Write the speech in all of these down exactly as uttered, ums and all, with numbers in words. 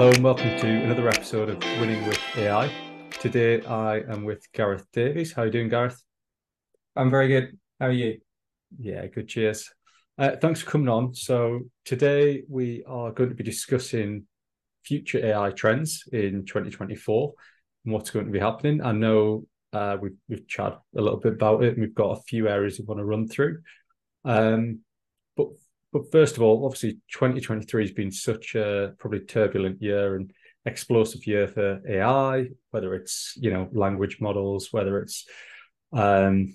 Hello and welcome to another episode of Winning with A I. Today I am with Gareth Davies. How are you doing, Gareth? I'm very good. How are you? Yeah, good. Cheers. Uh, thanks for coming on. So today we are going to be discussing future A I trends in twenty twenty-four and what's going to be happening. I know uh, we've, we've chatted a little bit about it and we've got a few areas we want to run through. Um, but But first of all, obviously, twenty twenty-three has been such a probably turbulent year and explosive year for A I, whether it's, you know, language models, whether it's um,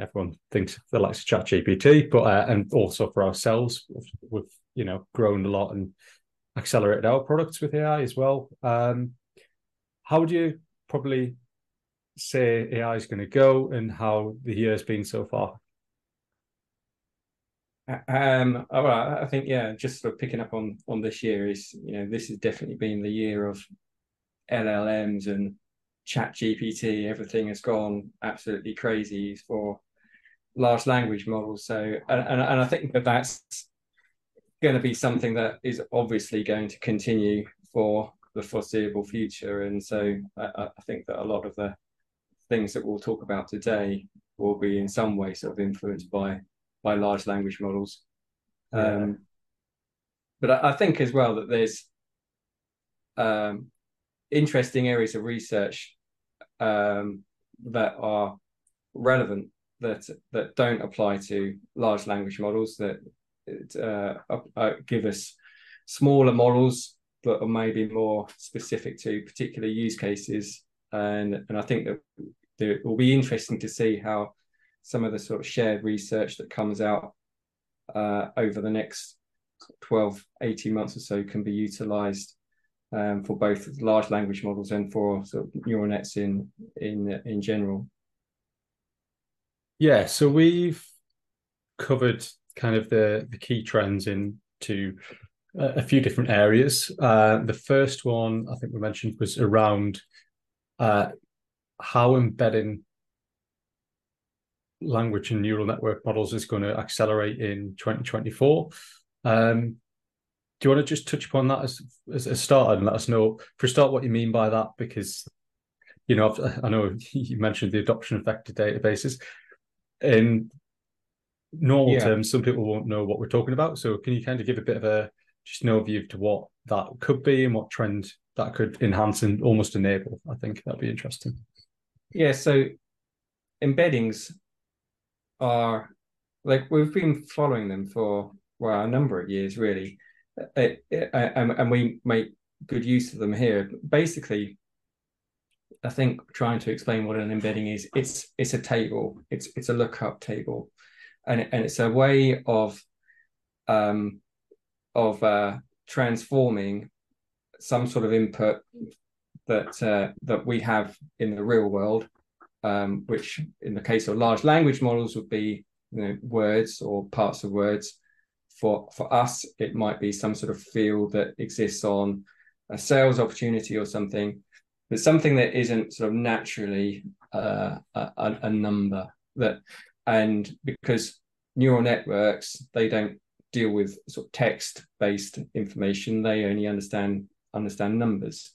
everyone thinks they like to Chat G P T, but uh, and also for ourselves, we've, you know, grown a lot and accelerated our products with A I as well. Um, how would you probably say A I is going to go and how the year has been so far? Um, all right, I think, yeah, just sort of picking up on, on this year is, you know, this has definitely been the year of L L Ms and Chat G P T. Everything has gone absolutely crazy for large language models. So, and, and, and I think that that's going to be something that is obviously going to continue for the foreseeable future. And so I, I think that a lot of the things that we'll talk about today will be in some way sort of influenced by by large language models. Yeah. Um, but I, I think as well that there's um, interesting areas of research um, that are relevant, that that don't apply to large language models, that uh, uh, give us smaller models, but are maybe more specific to particular use cases. And, and I think that it will be interesting to see how some of the sort of shared research that comes out uh, over the next twelve, eighteen months or so can be utilised um, for both large language models and for sort of neural nets in in in general. Yeah, so we've covered kind of the the key trends into a, a few different areas. Uh, the first one I think we mentioned was around uh, how embedding language and neural network models is going to accelerate in twenty twenty-four. Um, do you want to just touch upon that as, as a start and let us know, for a start, what you mean by that? Because, you know, I've, I know you mentioned the adoption of vector databases. In normal yeah. terms, some people won't know what we're talking about. So can you kind of give a bit of a just an overview to what that could be and what trend that could enhance and almost enable? I think that'd be interesting. Yeah, so embeddings are, like, we've been following them for, well, a number of years really, it, it, and, and we make good use of them here. Basically, I think trying to explain what an embedding is, it's it's a table, it's it's a lookup table, and and it's a way of um of uh, transforming some sort of input that uh, that we have in the real world. Um, which in the case of large language models would be, you know, words or parts of words. For for us, it might be some sort of field that exists on a sales opportunity or something, but something that isn't sort of naturally uh, a, a number. That, and because neural networks, they don't deal with sort of text-based information, they only understand understand numbers.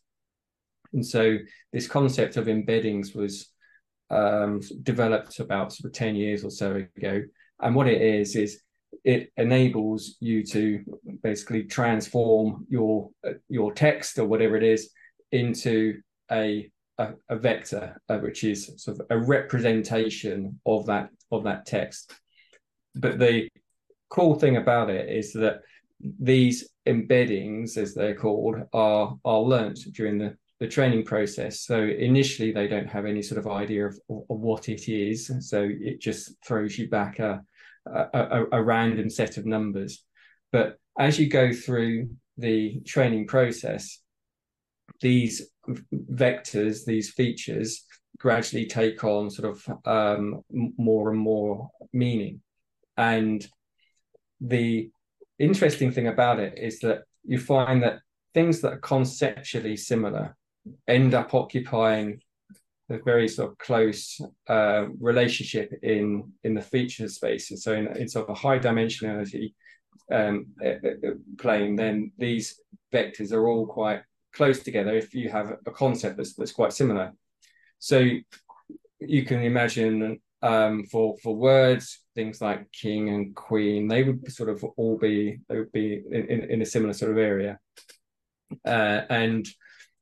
And so this concept of embeddings was Um, developed about sort of ten years or so ago. And what it is, is it enables you to basically transform your your text or whatever it is into a a, a vector, uh, which is sort of a representation of that of that text. But the cool thing about it is that these embeddings, as they're called, are are learnt during the the training process. So initially they don't have any sort of idea of, of what it is. So it just throws you back a, a, a random set of numbers. But as you go through the training process, these vectors, these features gradually take on sort of um, more and more meaning. And the interesting thing about it is that you find that things that are conceptually similar end up occupying a very sort of close uh, relationship in in the feature space. And so in, in sort of a high dimensionality um, plane, then these vectors are all quite close together if you have a concept that's, that's quite similar. So you can imagine um, for, for words, things like king and queen, they would sort of all be, they would be in, in, in a similar sort of area. Uh, and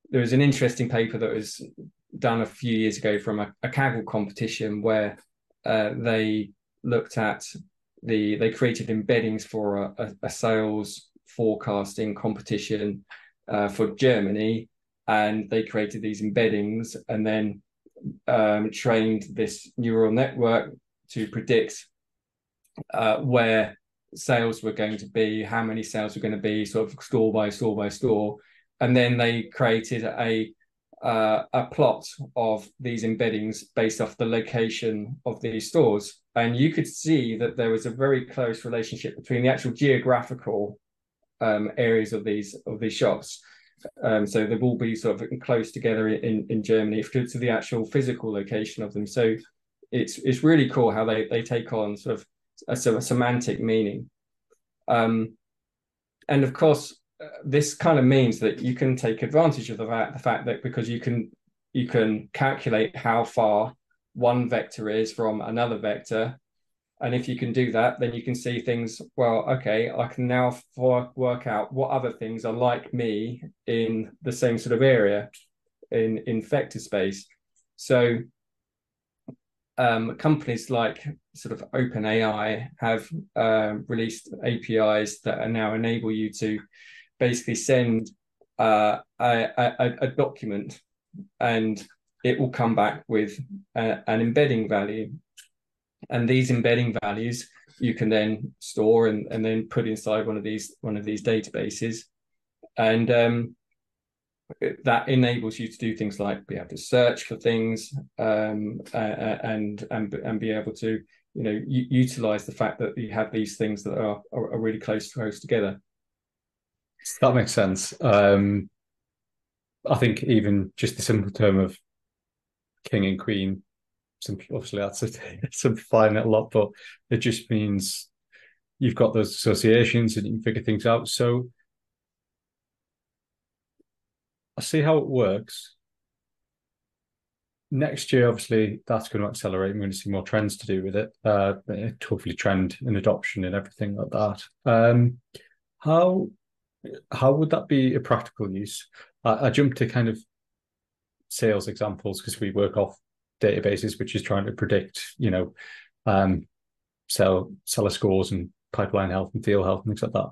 there was an interesting paper that was done a few years ago from a, a Kaggle competition where uh, they looked at the, they created embeddings for a, a, a sales forecasting competition uh, for Germany. And they created these embeddings and then um, trained this neural network to predict uh, where sales were going to be, how many sales were going to be, sort of store by store by store. And then they created a uh, a plot of these embeddings based off the location of these stores. And you could see that there was a very close relationship between the actual geographical um, areas of these of these shops. Um, so they've all been sort of close together in, in Germany to the actual physical location of them. So it's it's really cool how they, they take on sort of a, sort of a semantic meaning. Um, and of course, uh, this kind of means that you can take advantage of the fact, the fact that because you can, you can calculate how far one vector is from another vector. And if you can do that, then you can see things, well, okay, I can now work out what other things are like me in the same sort of area in, in vector space. So um, companies like sort of OpenAI have uh, released A P Is that are now enable you to basically send uh, a, a, a document and it will come back with a, an embedding value. And these embedding values you can then store and, and then put inside one of these one of these databases, and um, that enables you to do things like be able to search for things um, uh, and and and be able to you know utilize the fact that you have these things that are are really close close together. That makes sense. Um, I think even just the simple term of king and queen. Obviously, that's a, simplifying it a lot, but it just means you've got those associations and you can figure things out. So I see how it works. Next year, obviously, that's going to accelerate. I'm going to see more trends to do with it. Uh, hopefully, trend and adoption and everything like that. Um, how how would that be a practical use? I, I jumped to kind of sales examples because we work off databases, which is trying to predict, you know, um, sell, seller scores and pipeline health and deal health and things like that.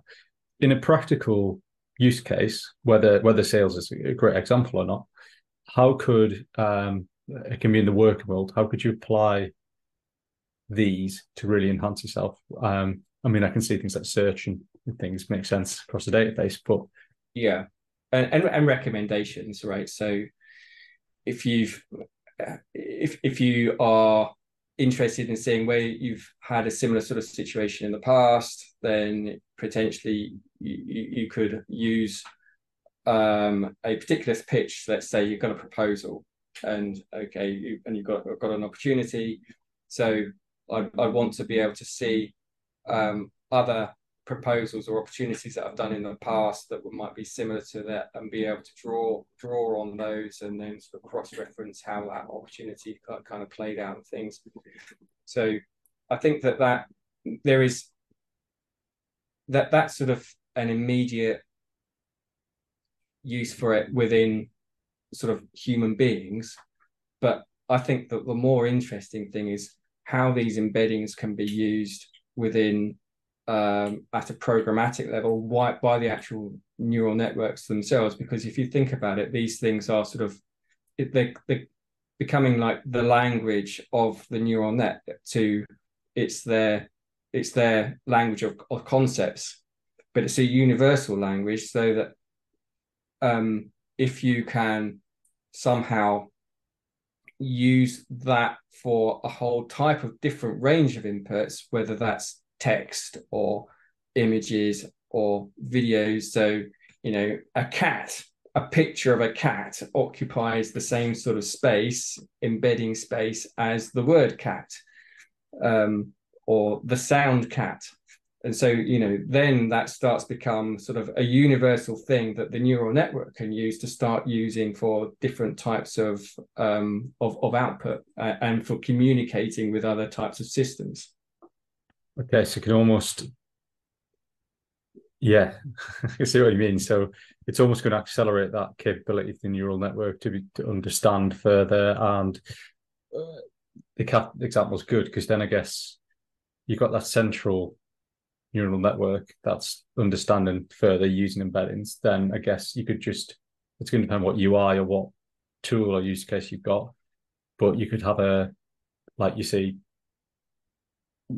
In a practical use case, whether whether sales is a great example or not, how could um, it can be in the work world? How could you apply these to really enhance yourself? Um, I mean, I can see things like search and things make sense across the database, but yeah, and and, and recommendations, right? So if you've If if you are interested in seeing where you've had a similar sort of situation in the past, then potentially you, you could use um, a particular pitch. Let's say you've got a proposal, and okay, you, and you've got got an opportunity. So I, I want to be able to see um, other proposals or opportunities that I've done in the past that might be similar to that, and be able to draw draw on those, and then sort of cross-reference how that opportunity kind of played out and things. So I think that that there is that that's sort of an immediate use for it within sort of human beings, but I think that the more interesting thing is how these embeddings can be used within. Um, at a programmatic level why, by the actual neural networks themselves, because if you think about it, these things are sort of they're, they're becoming like the language of the neural net. To it's their it's their language of, of concepts, but it's a universal language, so that um, if you can somehow use that for a whole type of different range of inputs, whether that's text or images or videos. So, you know, a cat, a picture of a cat occupies the same sort of space, embedding space, as the word cat, um, or the sound cat, And so, you know, then that starts to become sort of a universal thing that the neural network can use to start using for different types of um, of, of output uh, and for communicating with other types of systems. Okay, so you can almost, yeah, I see what you mean. So it's almost going to accelerate that capability of the neural network to be, to understand further. And uh, the cat example's good, because then I guess you've got that central neural network that's understanding further using embeddings. Then I guess you could just, it's going to depend what U I or what tool or use case you've got, but you could have a, like you see,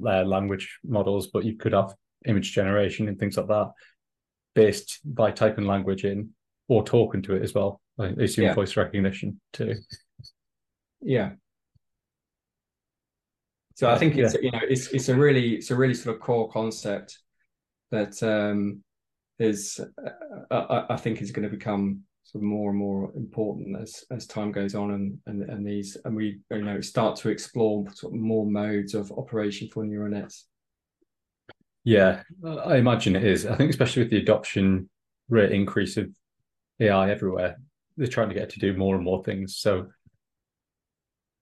uh, language models, but you could have image generation and things like that based by typing language in or talking to it as well. I assume yeah. voice recognition too. Yeah. So I think it's yeah. you know it's it's a really it's a really sort of core concept that um, is uh, I think is going to become sort of more and more important as as time goes on, and and and these and we you know start to explore sort of more modes of operation for neural nets. Yeah, I imagine it is. I think especially with the adoption rate increase of A I everywhere, they're trying to get it to do more and more things. So.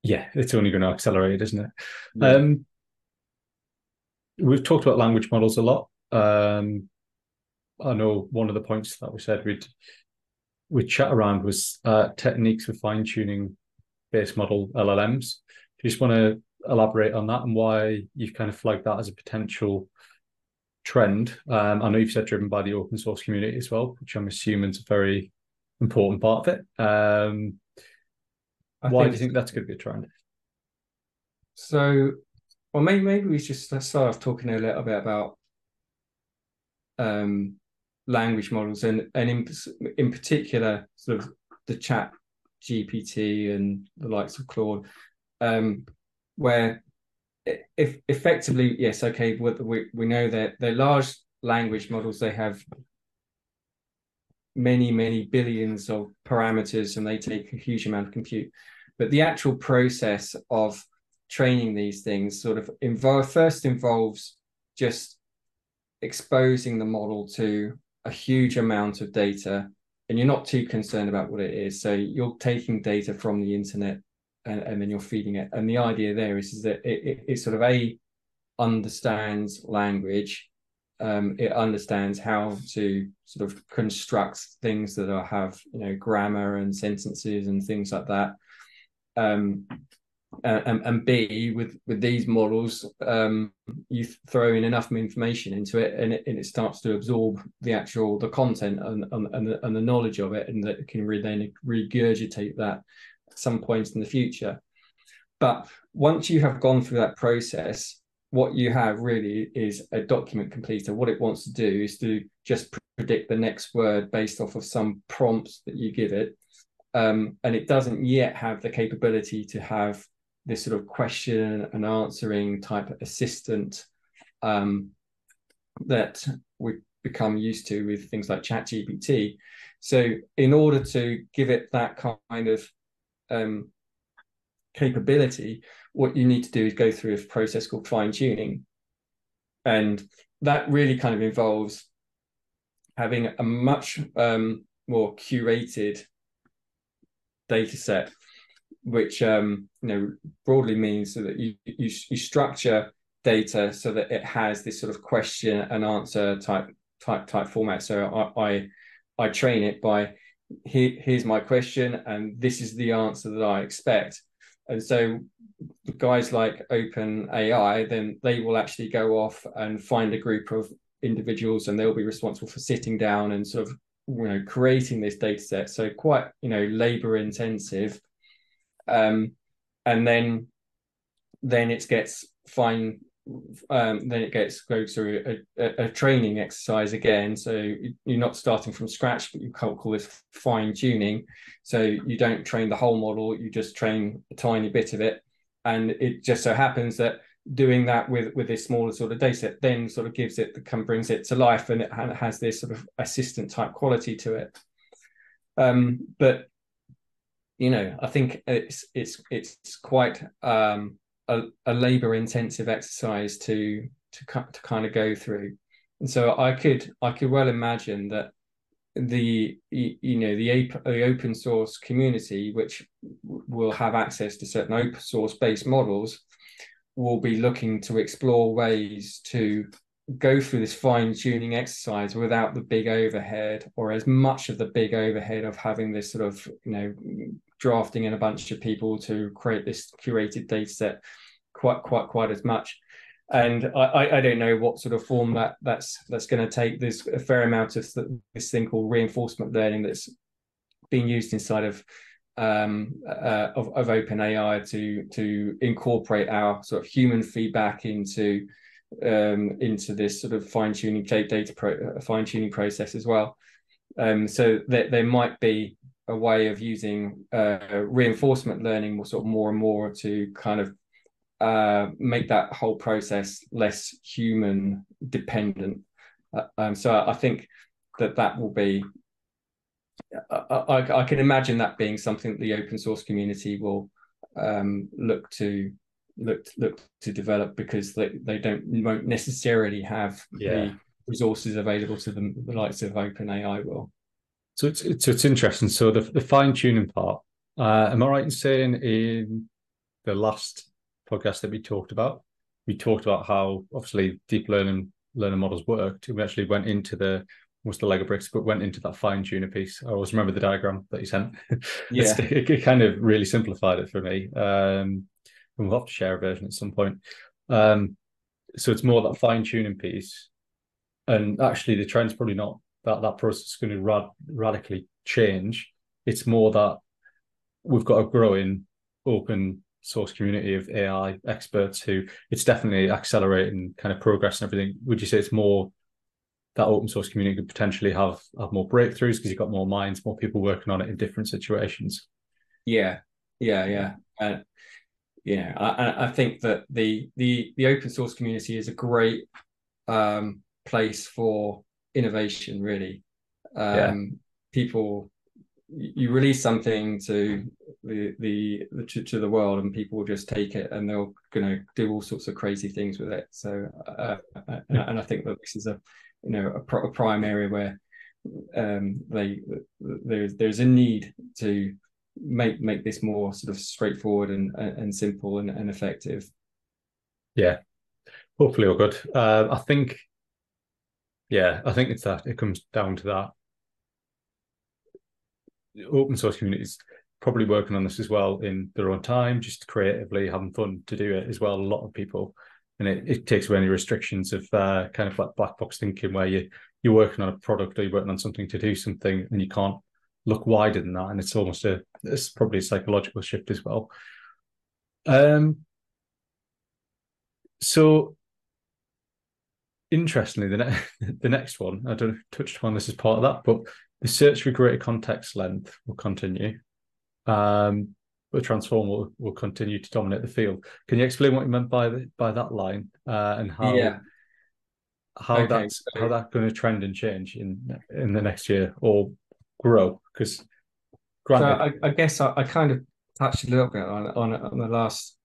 Yeah, it's only going to accelerate, isn't it? Yeah. Um, we've talked about language models a lot. Um, I know one of the points that we said we'd we'd chat around was uh, techniques for fine-tuning base model L L Ms. Do you just want to elaborate on that and why you've kind of flagged that as a potential trend? Um, I know you've said driven by the open source community as well, which I'm assuming is a very important part of it. Um, I Why do you think that's going to be a trend? So, well, maybe maybe we just start off talking a little bit about um, language models, and and in in particular, sort of the chat G P T and the likes of Claude, um, where if effectively, yes, okay, we we know that they're large language models. They have many many billions of parameters, and they take a huge amount of compute. But the actual process of training these things sort of involve, first involves just exposing the model to a huge amount of data, and you're not too concerned about what it is. So you're taking data from the internet, and, and then you're feeding it. And the idea there is, is that it, it, it sort of A, understands language. Um, it understands how to sort of construct things that are, have, you know, grammar and sentences and things like that. Um, and, and B, with, with these models, um, you throw in enough information into it, and it, and it starts to absorb the actual, the content and, and, and, the, and the knowledge of it, and that it can re- then regurgitate that at some point in the future. But once you have gone through that process, what you have really is a document completer. What it wants to do is to just predict the next word based off of some prompts that you give it. Um, and it doesn't yet have the capability to have this sort of question and answering type assistant um, that we've become used to with things like ChatGPT. So in order to give it that kind of um, capability, what you need to do is go through a process called fine-tuning, and that really kind of involves having a much um, more curated data set, which um, you know broadly means so that you, you you structure data so that it has this sort of question and answer type type type format. So I I, I train it by here, here's my question, and this is the answer that I expect. And so guys like OpenAI, then they will actually go off and find a group of individuals, and they'll be responsible for sitting down and sort of, you know, creating this data set. So quite, you know, labor intensive. Um, and then, then it gets fine. Um, then it gets goes through a, a, a training exercise again. So you're not starting from scratch, but you can't call this fine tuning. So you don't train the whole model, you just train a tiny bit of it. And it just so happens that doing that with with this smaller sort of data set then sort of gives it, the brings it to life, and it has this sort of assistant type quality to it. Um, but you know, I think it's it's it's quite. Um, A, a labor intensive exercise to to, to kind of go through. And so I could I could well imagine that the you know the the open source community, which will have access to certain open source based models, will be looking to explore ways to go through this fine tuning exercise without the big overhead, or as much of the big overhead of having this sort of you know drafting in a bunch of people to create this curated data set quite quite quite as much. And I, I don't know what sort of form that that's that's going to take. There's a fair amount of this thing called reinforcement learning that's being used inside of um, uh, of, of OpenAI to to incorporate our sort of human feedback into um, into this sort of fine tuning data pro, fine tuning process as well. Um, so there there might be a way of using uh, reinforcement learning more sort of more and more to kind of Uh, make that whole process less human dependent. Uh, um, so I think that that will be, I, I, I can imagine that being something that the open source community will um, look to look look to develop, because they, they don't won't necessarily have yeah. the resources available to them the likes of OpenAI will. So it's it's, it's interesting. So the, the fine tuning part, uh, am I right in saying in the last podcast that we talked about, we talked about how obviously deep learning learning models worked. We actually went into the was the Lego bricks, but went into that fine tuner piece. I always remember the diagram that you sent. Yeah, it, it kind of really simplified it for me. Um, and we'll have to share a version at some point. Um, so it's more that fine tuning piece, and actually the trend's probably not that that process is going to rad, radically change. It's more that we've got a growing open source community of A I experts who it's definitely accelerating kind of progress and everything. Would you say it's more that open source community could potentially have, have more breakthroughs because you've got more minds, more people working on it in different situations? Yeah, yeah, yeah. Uh, yeah, I, I think that the, the, the open source community is a great um, place for innovation, really. Um, yeah. People... you release something to the the to, to the world, and people will just take it, and they're going to do all sorts of crazy things with it. So, uh, and, and I think that this is a you know a, pro, a prime area where um, they there's there's a need to make make this more sort of straightforward and and simple and, and effective. Yeah, hopefully all good. Uh, I think, yeah, I think it's that it comes down to that. Open source communities probably working on this as well in their own time, just creatively having fun to do it as well. A lot of people, and it, it takes away any restrictions of uh, kind of like black box thinking, where you you're working on a product or you're working on something to do something, and you can't look wider than that. And it's almost a it's probably a psychological shift as well. Um. So interestingly, the next the next one, I don't touched upon this as part of that, but the search for greater context length will continue. Um, but transform will, will continue to dominate the field. Can you explain what you meant by the, by that line uh, and how yeah. how okay, that's so. how that's going to trend and change in in the next year or grow? Because so I, I guess I, I kind of touched a little bit on on, on the last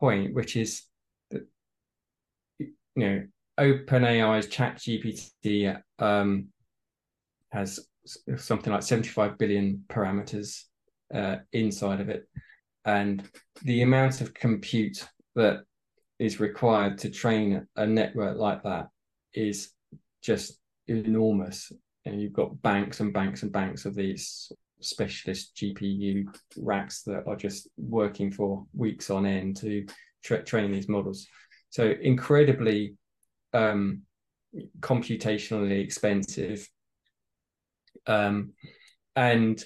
point, which is that, you know OpenAI's ChatGPT. Um, has something like seventy-five billion parameters uh, inside of it. And the amount of compute that is required to train a network like that is just enormous. And you've got banks and banks and banks of these specialist G P U racks that are just working for weeks on end to tra train these models. So incredibly um, computationally expensive. Um, and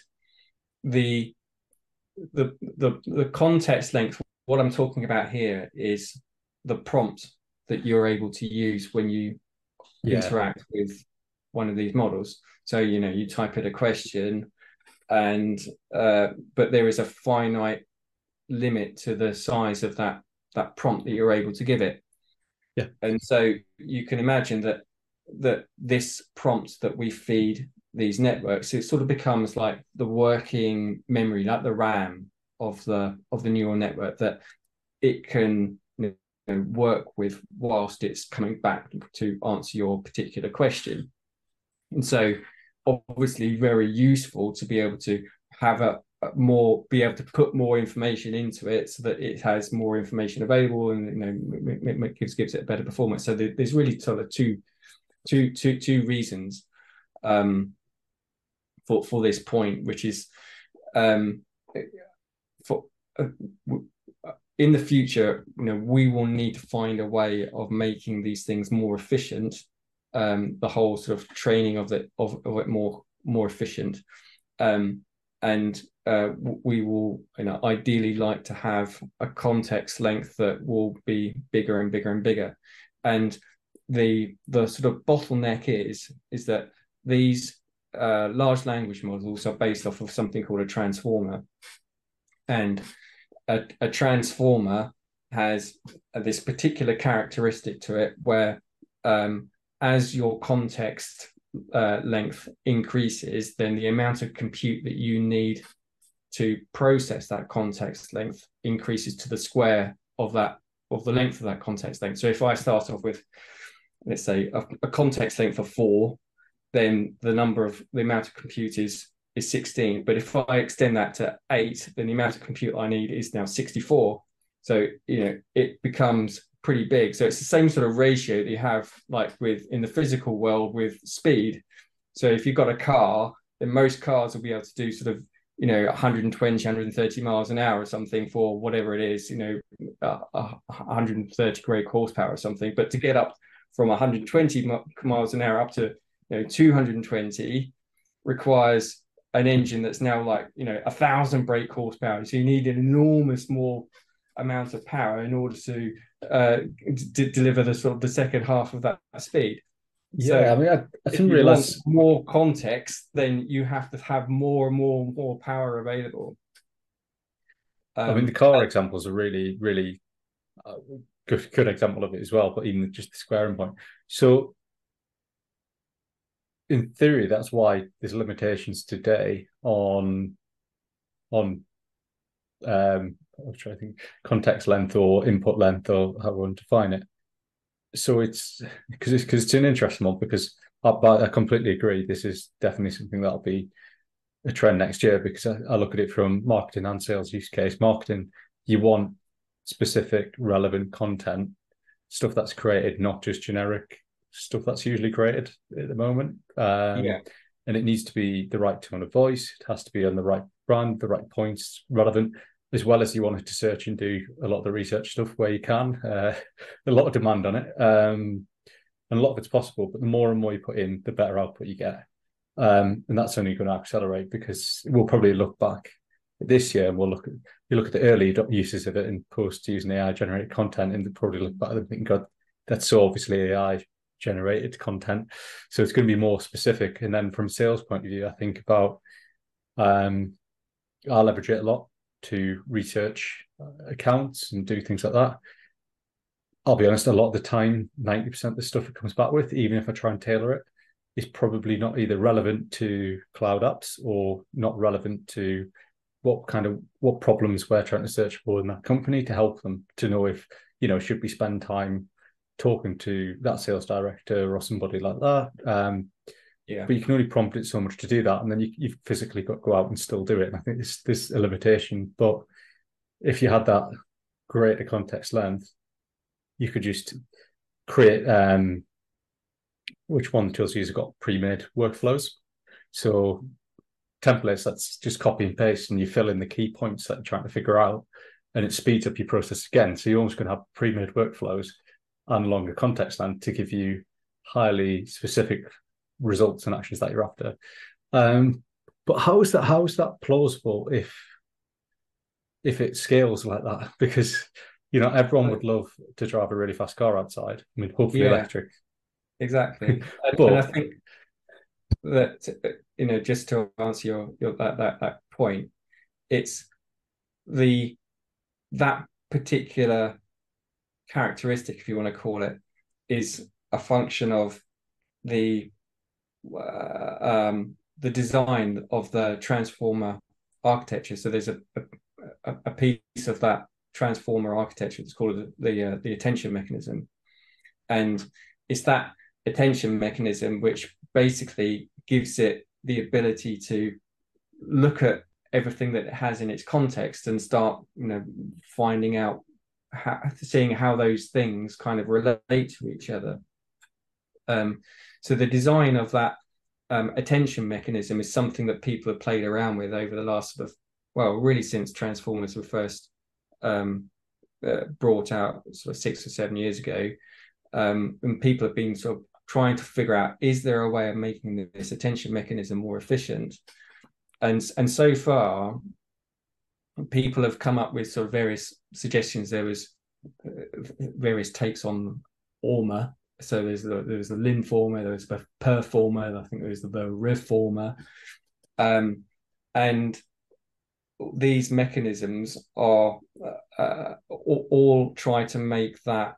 the, the the the context length, what I'm talking about here is the prompt that you're able to use when you yeah. interact with one of these models. So, you know, you type in a question, and uh, but there is a finite limit to the size of that, that prompt that you're able to give it. Yeah. And so you can imagine that that this prompt that we feed these networks, it sort of becomes like the working memory, like the RAM of the of the neural network, that it can you know, work with whilst it's coming back to answer your particular question. And so obviously very useful to be able to have a more, be able to put more information into it so that it has more information available, and you know it gives gives it a better performance. So there's really sort of two two two two reasons um for for this point, which is um for uh, in the future, you know, we will need to find a way of making these things more efficient, um the whole sort of training of the of, of it more more efficient, um and uh, we will, you know, ideally like to have a context length that will be bigger and bigger and bigger. And the the sort of bottleneck is is that these uh, large language models are based off of something called a transformer, and a, a transformer has this particular characteristic to it where um, as your context Uh, length increases, then the amount of compute that you need to process that context length increases to the square of that of the length of that context length. So if I start off with, let's say, a, a context length of four, then the number of the amount of compute is is sixteen. But if I extend that to eight, then the amount of compute I need is now sixty-four. So you know it becomes pretty big. So it's the same sort of ratio that you have like with in the physical world with speed. So if you've got a car, then most cars will be able to do sort of, you know, one hundred twenty, one hundred thirty miles an hour or something for whatever it is, you know, uh, one hundred thirty brake horsepower or something. But to get up from one hundred twenty miles an hour up to, you know, two hundred twenty requires an engine that's now like, you know, a thousand brake horsepower. So you need an enormous more amount of power in order to uh d deliver the sort of the second half of that speed. Yeah, so I mean, I, I didn't realize more context, then you have to have more and more and more power available. Um, I mean, the car example is a really, really uh, good, good example of it as well, but even just the squaring point. So in theory, that's why there's limitations today on on um I'm trying to think context length or input length or how we want to define it. So it's because it's because it's an interesting one, because I, I completely agree. This is definitely something that'll be a trend next year, because I, I look at it from marketing and sales use case. Marketing, you want specific relevant content, stuff that's created, not just generic stuff that's usually created at the moment. Um, yeah. And it needs to be the right tone of voice. It has to be on the right brand, the right points, relevant, as well as you wanted to search and do a lot of the research stuff where you can. Uh, a lot of demand on it, um, and a lot of it's possible, but the more and more you put in, the better output you get. Um, and that's only going to accelerate, because we'll probably look back this year and we'll look at, you look at the early uses of it and post using A I-generated content, and they'll probably look back and think, God, that's so obviously A I-generated content. So it's going to be more specific. And then from a sales point of view, I think about, um, I'll leverage it a lot to research accounts and do things like that. I'll be honest, a lot of the time, ninety percent of the stuff it comes back with, even if I try and tailor it, is probably not either relevant to cloud apps or not relevant to what kind of, what problems we're trying to search for in that company to help them to know if, you know, should we spend time talking to that sales director or somebody like that. Um, Yeah. But you can only prompt it so much to do that, and then you, you've physically got to go out and still do it. And I think this this is a limitation. But if you had that greater context length, you could just create um, which one the tools use have got pre-made workflows. So templates that's just copy and paste, and you fill in the key points that you're trying to figure out, and it speeds up your process again. So you're almost going to have pre-made workflows and longer context length to give you highly specific results and actions that you're after. Um but how is that how is that plausible if if it scales like that? Because you know everyone would love to drive a really fast car outside. I mean, hopefully, yeah, electric. Exactly. But, and I think that, you know, just to answer your, your that, that that point, it's the that particular characteristic, if you want to call it, is a function of the Uh, um, the design of the transformer architecture. So there's a, a, a piece of that transformer architecture. It's called the uh, the attention mechanism, and it's that attention mechanism which basically gives it the ability to look at everything that it has in its context and start, you know, finding out, how, seeing how those things kind of relate to each other. Um, so the design of that um, attention mechanism is something that people have played around with over the last sort of, well, really since transformers were first um, uh, brought out sort of six or seven years ago. Um, and people have been sort of trying to figure out, is there a way of making this attention mechanism more efficient? And, and so far, people have come up with sort of various suggestions. There was uh, various takes on ARMA. So there's the, there was the Linformer, there was the Performer, I think there was the, the Reformer. Um, and these mechanisms are uh, all, all try to make that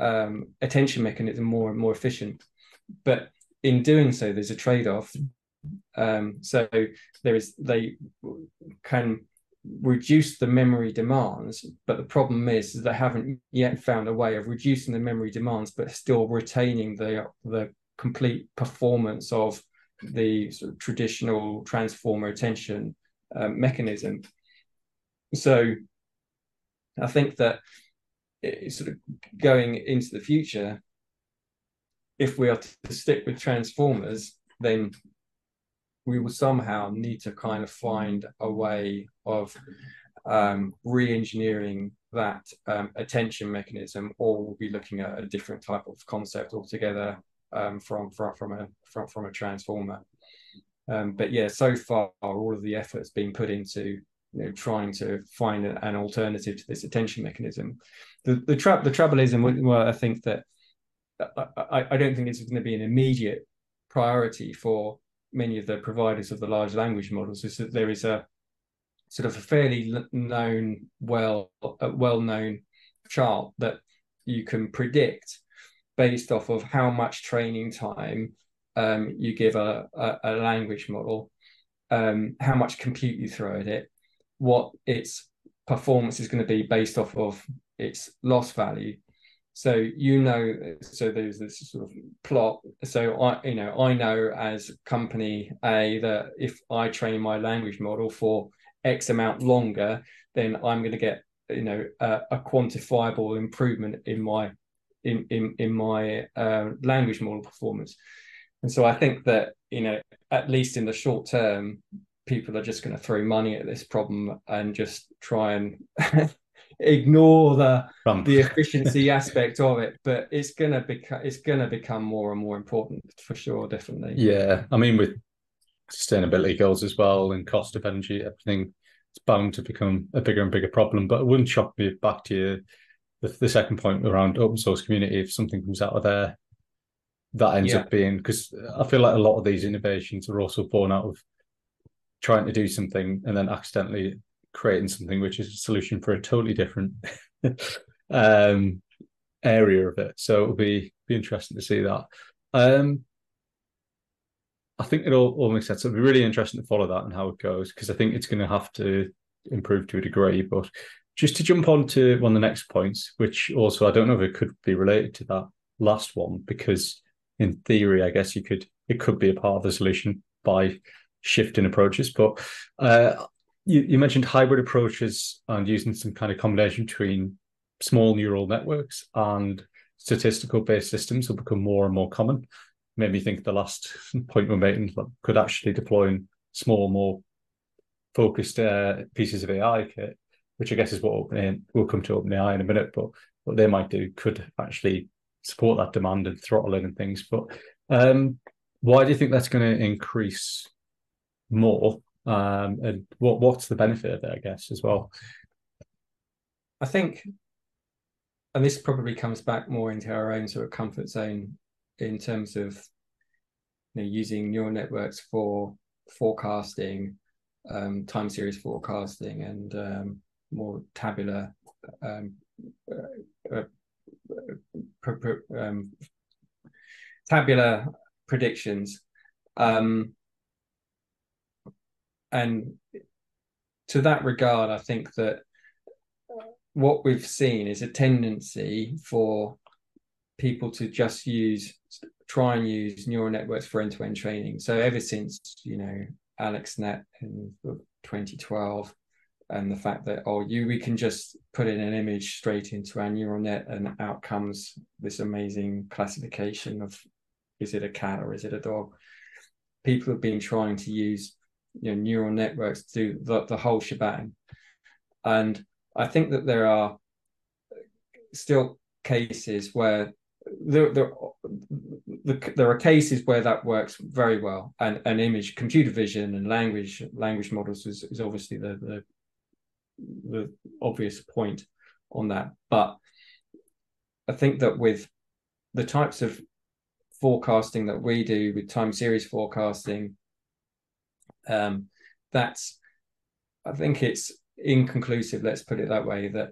um, attention mechanism more and more efficient. But in doing so, there's a trade-off. Um, so there is, they can reduce the memory demands, but the problem is, is they haven't yet found a way of reducing the memory demands, but still retaining the the complete performance of the sort of traditional transformer attention uh, mechanism. So I think that it's sort of going into the future, if we are to stick with transformers, then we will somehow need to kind of find a way of um, re-engineering that um, attention mechanism, or we'll be looking at a different type of concept altogether um, from, from, from, a, from, from a transformer. Um, but yeah, so far, all of the effort's been put into, you know, trying to find a, an alternative to this attention mechanism. The, the, tra the trouble is, and well, I think that I, I don't think it's going to be an immediate priority for many of the providers of the large language models, is that there is a sort of a fairly known, well, a well-known chart that you can predict based off of how much training time um, you give a, a, a language model, um, how much compute you throw at it, what its performance is going to be based off of its loss value. So, you know, so there's this sort of plot. So, I, you know, I know as company A that if I train my language model for X amount longer, then I'm going to get, you know, a, a quantifiable improvement in my in in, in my uh, language model performance. And so I think that, you know, at least in the short term, people are just going to throw money at this problem and just try and ignore the Trump. the efficiency aspect of it, but it's gonna become it's gonna become more and more important for sure, definitely. Yeah, I mean, with sustainability goals as well and cost of energy, everything, it's bound to become a bigger and bigger problem. But it wouldn't shock me, back to you, the, the second point around open source community, if something comes out of there that ends yeah. up being, because I feel like a lot of these innovations are also born out of trying to do something and then accidentally creating something which is a solution for a totally different um, area of it. So it'll be be interesting to see that. Um, I think it all, all makes sense. It'll be really interesting to follow that and how it goes, because I think it's going to have to improve to a degree. But just to jump on to one of the next points, which also I don't know if it could be related to that last one, because in theory, I guess you could it could be a part of the solution by shifting approaches. But uh, You, you mentioned hybrid approaches and using some kind of combination between small neural networks and statistical-based systems will become more and more common. Made me think the last point we're making, could actually deploying small, more focused uh, pieces of A I kit, which I guess is what OpenAI, we'll come to OpenAI in a minute, but what they might do could actually support that demand and throttling and things. But um, why do you think that's going to increase more? Um, and what what's the benefit of it, I guess, as well? I think, and this probably comes back more into our own sort of comfort zone in terms of, you know, using neural networks for forecasting, um, time series forecasting, and um, more tabular um, uh, uh, pr pr um, tabular predictions. Um, And to that regard, I think that what we've seen is a tendency for people to just use, try and use neural networks for end-to-end training. So ever since, you know, AlexNet in twenty twelve, and the fact that, oh, you, we can just put in an image straight into our neural net and out comes this amazing classification of, is it a cat or is it a dog? People have been trying to use, you know, neural networks to do the, the whole shebang. And I think that there are still cases where there, there, there are cases where that works very well. And, and image, computer vision and language, language models is, is obviously the, the the obvious point on that. But I think that with the types of forecasting that we do with time series forecasting, um, that's, I think it's inconclusive, let's put it that way, that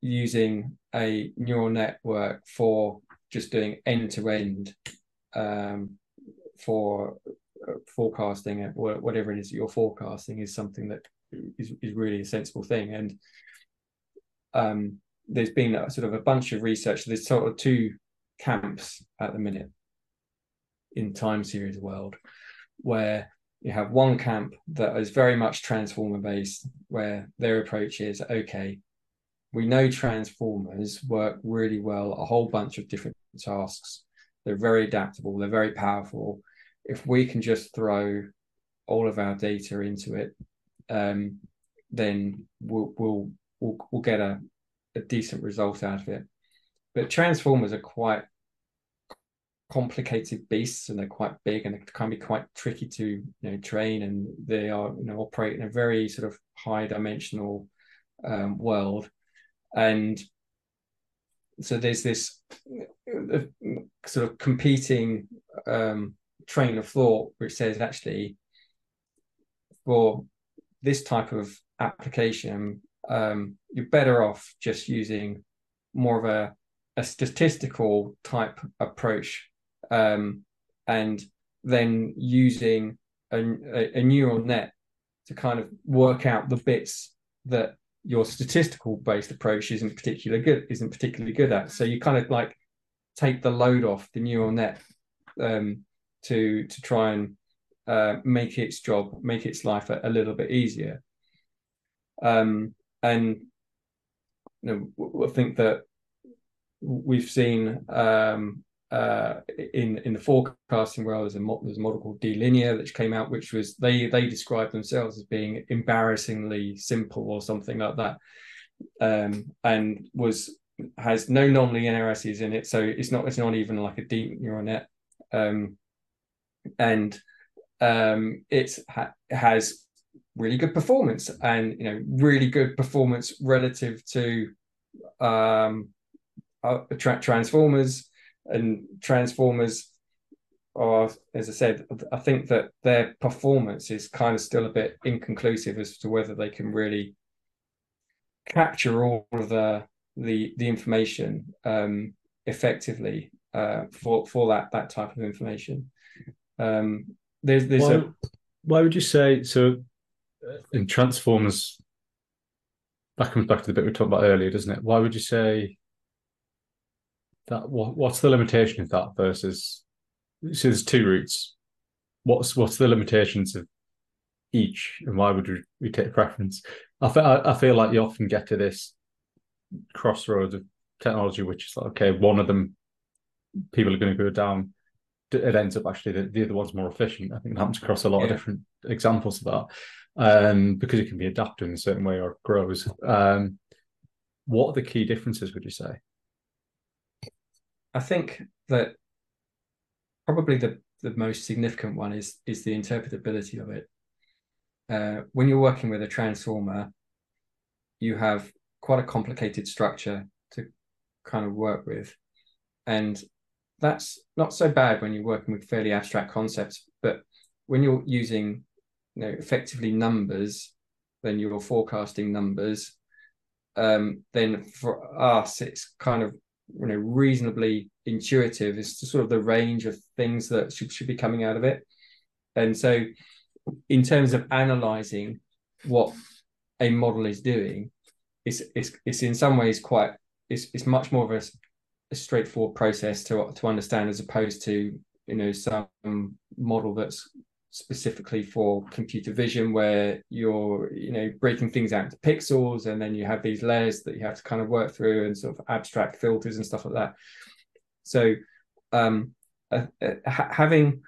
using a neural network for just doing end-to-end um, for forecasting, whatever it is that you're forecasting, is something that Is, is really a sensible thing. And um, there's been a, sort of a bunch of research. There's sort of two camps at the minute in time series world, where you have one camp that is very much transformer based, where their approach is, okay, we know transformers work really well, a whole bunch of different tasks. They're very adaptable. They're very powerful. If we can just throw all of our data into it, Um, then we'll, we'll we'll we'll get a, a decent result out of it. But transformers are quite complicated beasts, and they're quite big, and it can be quite tricky to, you know, train. And they are, you know, operate in a very sort of high dimensional um, world. And so there's this sort of competing um, train of thought which says, actually, for this type of application, um, you're better off just using more of a, a statistical type approach, um, and then using a, a neural net to kind of work out the bits that your statistical based approach isn't particularly good isn't particularly good at. So you kind of like take the load off the neural net um, to to try and Uh, make its job, make its life a, a little bit easier. Um, and you know, I think that we've seen um, uh, in in the forecasting world, there's a, mo there's a model called DLinear which came out, which was, they they described themselves as being embarrassingly simple or something like that, um, and was has no non-linearities in it, so it's not it's not even like a deep neural net, um, and Um, it ha has really good performance, and you know, really good performance relative to um, uh, tra transformers. And transformers are, as I said, I think that their performance is kind of still a bit inconclusive as to whether they can really capture all of the the the information um, effectively uh, for for that that type of information. Um, There's, there's why, a... why would you say so? In transformers, that comes back to the bit we talked about earlier, doesn't it? Why would you say that? What, what's the limitation of that versus? So there's two routes. What's what's the limitations of each, and why would we, we take preference? I feel I, I feel like you often get to this crossroads of technology, which is like, okay, one of them, people are going to go down. It ends up actually the, the other one's more efficient. I think that happens across a lot yeah. of different examples of that, um, because it can be adapted in a certain way or it grows. Um, what are the key differences, would you say? I think that probably the, the most significant one is, is the interpretability of it. Uh, when you're working with a transformer, you have quite a complicated structure to kind of work with. And that's not so bad when you're working with fairly abstract concepts, but when you're using, you know, effectively numbers, then you're forecasting numbers. Um, then for us, it's kind of, you know, reasonably intuitive as to sort of the range of things that should, should be coming out of it. And so in terms of analyzing what a model is doing, it's it's it's in some ways quite it's it's much more of a, a straightforward process to to understand, as opposed to you know some model that's specifically for computer vision, where you're you know breaking things out into pixels, and then you have these layers that you have to kind of work through, and sort of abstract filters and stuff like that. So um uh, uh, ha having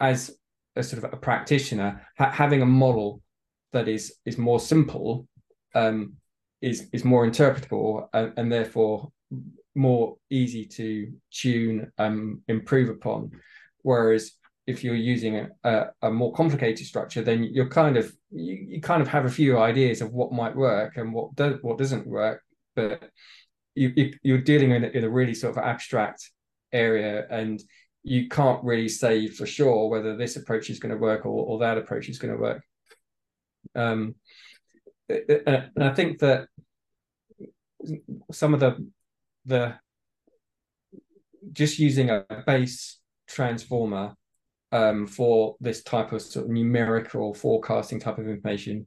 as a sort of a practitioner, ha having a model that is is more simple, um is is more interpretable, and, and therefore more easy to tune, um improve upon. Whereas if you're using a, a more complicated structure, then you're kind of you, you kind of have a few ideas of what might work and what do, what doesn't work, but you, you you're dealing in a, in a really sort of abstract area, and you can't really say for sure whether this approach is going to work or, or that approach is going to work. Um, and I think that some of the the just using a base transformer Um, for this type of sort of numerical forecasting type of information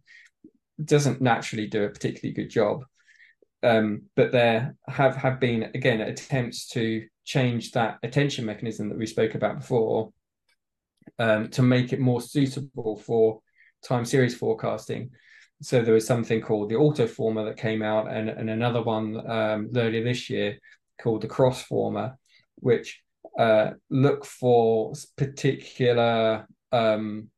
doesn't naturally do a particularly good job. Um, but there have, have been, again, attempts to change that attention mechanism that we spoke about before, um, to make it more suitable for time series forecasting. So there was something called the Autoformer that came out, and, and another one um, earlier this year called the Crossformer, which uh look for particular um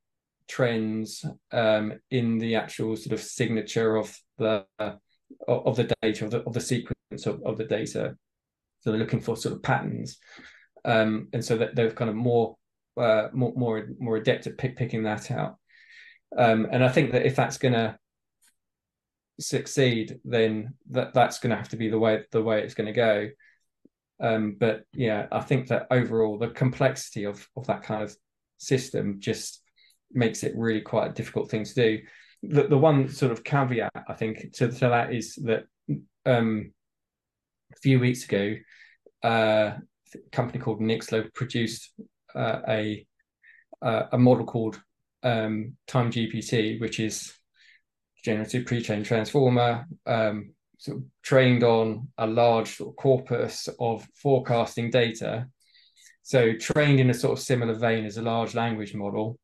trends um in the actual sort of signature of the uh, of the data, of the, of the sequence of, of the data. So they're looking for sort of patterns, um and so that they're kind of more uh more more, more adept at pick, picking that out, um and I think that if that's going to succeed, then that that's going to have to be the way the way it's going to go. Um, but yeah, I think that overall the complexity of, of that kind of system just makes it really quite a difficult thing to do. The, the one sort of caveat, I think, to, to that is that um, a few weeks ago, uh, a company called Nixtla produced uh, a uh, a model called um, TimeGPT, which is generative pre-trained transformer, um, sort of trained on a large sort of corpus of forecasting data, so trained in a sort of similar vein as a large language model,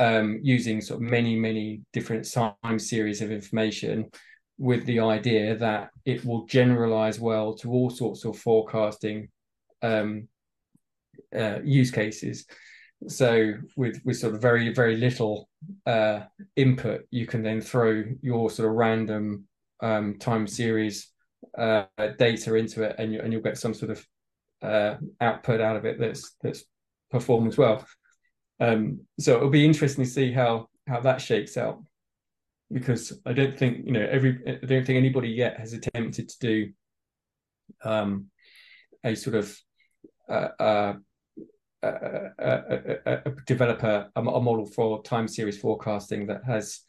um, using sort of many, many different time series of information, with the idea that it will generalize well to all sorts of forecasting um, uh, use cases. So with, with sort of very, very little uh, input, you can then throw your sort of random um time series uh data into it, and, you, and you'll get some sort of uh output out of it that's that's performed as well. Um so it'll be interesting to see how how that shakes out, because I don't think you know every I don't think anybody yet has attempted to do um a sort of uh uh a, a, a, a developer a, a model for time series forecasting that has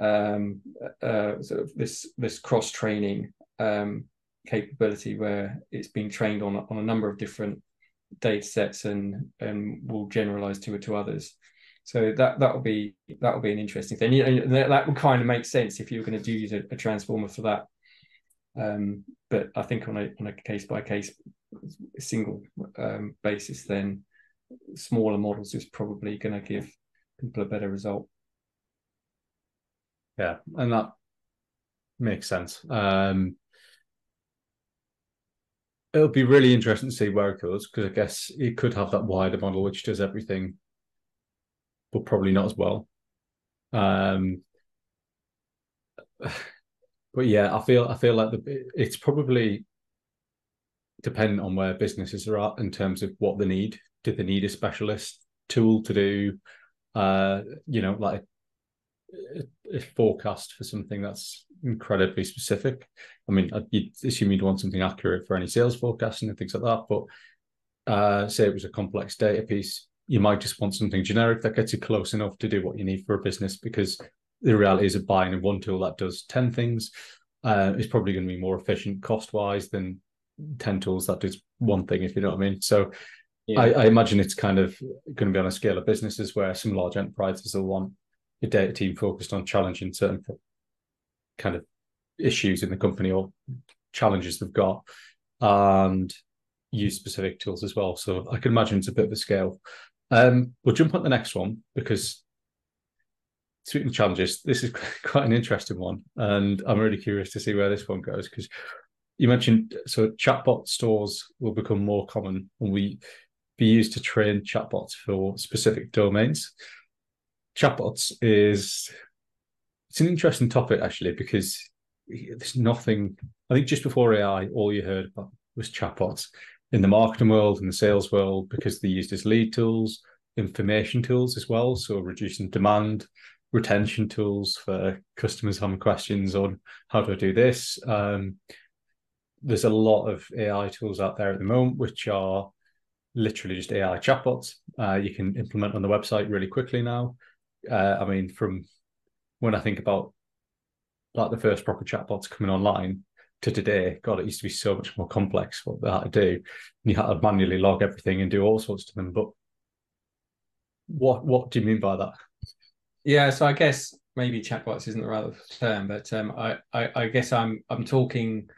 um uh sort of this this cross training um capability, where it's been trained on on a number of different data sets and and will generalize to it to others. So that that'll be that'll be an interesting thing, and that would kind of make sense if you were going to use a, a transformer for that, um but I think on a on a case by case single um basis, then smaller models is probably going to give people a better result. Yeah, and that makes sense. Um, it'll be really interesting to see where it goes, because I guess it could have that wider model which does everything, but probably not as well. Um, but yeah, I feel I feel like the, it's probably dependent on where businesses are at in terms of what they need. Do they need a specialist tool to do, uh, you know, like a forecast for something that's incredibly specific? I mean, you'd assume you'd want something accurate for any sales forecasting and things like that, but uh, say it was a complex data piece, you might just want something generic that gets you close enough to do what you need for a business, because the reality is that buying one tool that does ten things uh, is probably going to be more efficient cost-wise than ten tools that does one thing, if you know what I mean. So yeah. I, I imagine it's kind of going to be on a scale of businesses where some large enterprises will want a data team focused on challenging certain kind of issues in the company or challenges they've got, and use specific tools as well. So I can imagine it's a bit of a scale. Um, we'll jump on the next one, because speaking of challenges, this is quite an interesting one, and I'm really curious to see where this one goes, because you mentioned, so chatbot stores will become more common and we be used to train chatbots for specific domains. Chatbots is, it's an interesting topic, actually, because there's nothing, I think just before A I, all you heard about was chatbots in the marketing world, in the sales world, because they're used as lead tools, information tools as well, so reducing demand, retention tools for customers having questions on how do I do this. Um, there's a lot of A I tools out there at the moment, which are literally just A I chatbots. Uh, you can implement on the website really quickly now. Uh, I mean, from when I think about like the first proper chatbots coming online to today, God, it used to be so much more complex what they had to do. And you had to manually log everything and do all sorts to them. But what what do you mean by that? Yeah, so I guess maybe chatbots isn't the right term, but um, I, I I guess I'm I'm talking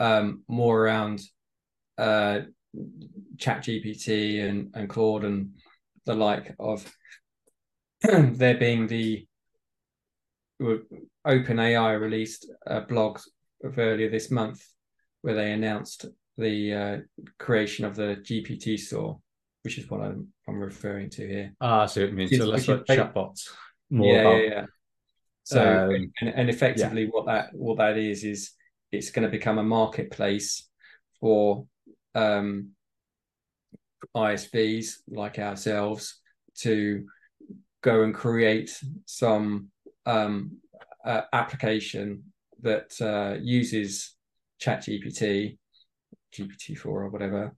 um, more around uh, ChatGPT and and Claude and the like of there being the OpenAI released a blog earlier this month where they announced the uh, creation of the G P T store, which is what I'm, I'm referring to here. Ah, so it means so less like chatbots, more yeah, about. Yeah, yeah. So um, and, and effectively, yeah. what that what that is is it's going to become a marketplace for um, I S Vs like ourselves to go and create some um, uh, application that uh, uses ChatGPT, G P T four or whatever,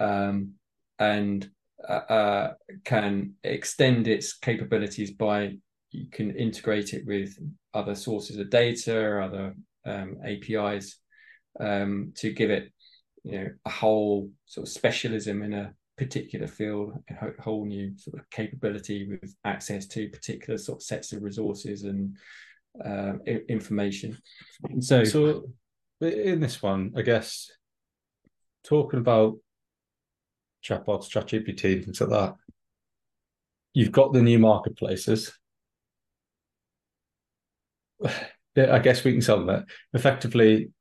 um, and uh, uh, can extend its capabilities by, you can integrate it with other sources of data, other um, A P Is, um, to give it, you know, a whole sort of specialism in a particular field, a whole new sort of capability with access to particular sort of sets of resources and uh, information. And so, so in this one, I guess, talking about chatbots, ChatGPT, things like that, you've got the new marketplaces. I guess we can sell them that. Effectively,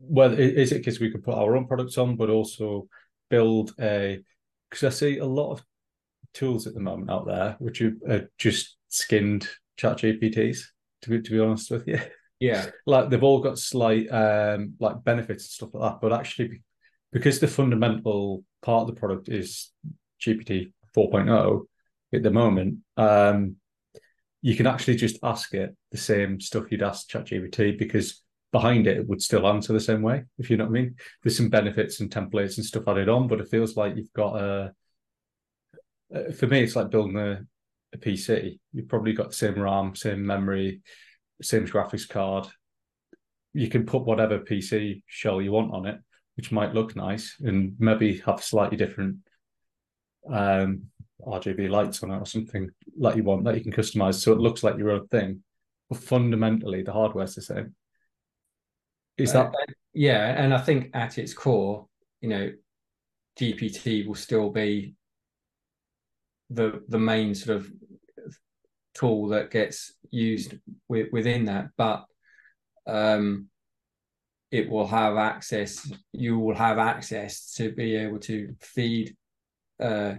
well, is it because we can put our own products on, but also build a, because I see a lot of tools at the moment out there which are just skinned ChatGPTs, to be, to be honest with you. Yeah. Like they've all got slight um, like benefits and stuff like that, but actually because the fundamental part of the product is G P T four point oh at the moment, um, you can actually just ask it the same stuff you'd ask ChatGPT, because behind it, it would still answer the same way, if you know what I mean. There's some benefits and templates and stuff added on, but it feels like you've got a... For me, it's like building a, a P C. You've probably got the same RAM, same memory, same graphics card. You can put whatever P C shell you want on it, which might look nice, and maybe have slightly different um, R G B lights on it or something like you want, that you can customize, so it looks like your own thing. But fundamentally, the hardware's the same. Is that... Uh, yeah, and I think at its core, you know, G P T will still be the the main sort of tool that gets used with, within that, but um, it will have access, you will have access to be able to feed uh,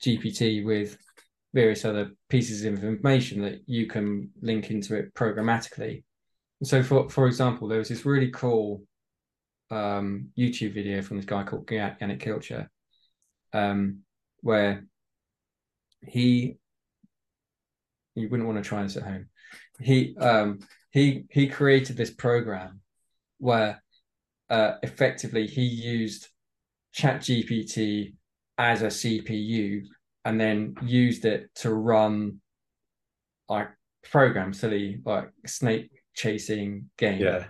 G P T with various other pieces of information that you can link into it programmatically. So for, for example, there was this really cool um, YouTube video from this guy called Yannic Kilcher, um, where he, you wouldn't want to try this at home. He, um, he, he created this program where uh, effectively he used ChatGPT as a C P U and then used it to run like programs, silly like snake chasing game. Yeah.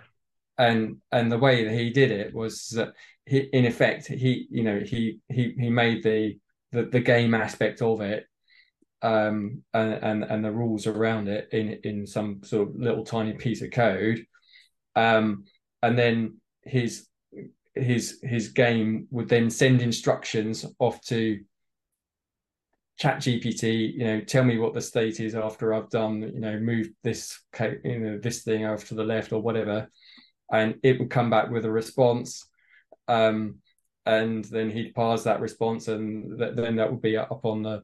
And and the way that he did it was that he, in effect, he, you know, he he he made the the, the game aspect of it um, and, and and the rules around it in in some sort of little tiny piece of code, um, and then his his his game would then send instructions off to ChatGPT. You know, tell me what the state is after I've done, you know, move this, you know, this thing over to the left or whatever, and it would come back with a response. Um, and then he'd parse that response, and th then that would be up on the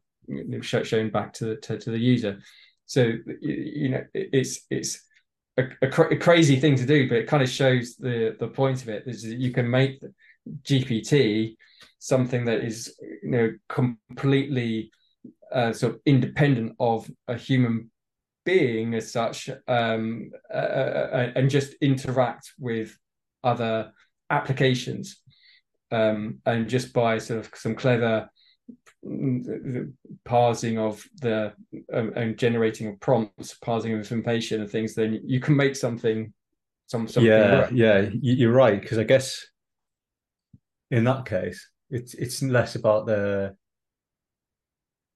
shown back to the to, to the user. So you know, it's it's a, a, cr a crazy thing to do, but it kind of shows the the point of it is that you can make G P T something that is, you know, completely uh, sort of independent of a human being as such, um, uh, and just interact with other applications, um, and just by sort of some clever parsing of the um, and generating of prompts, parsing of information and things, then you can make something. Some something yeah, right. yeah, you're right, because I guess in that case, it's it's less about the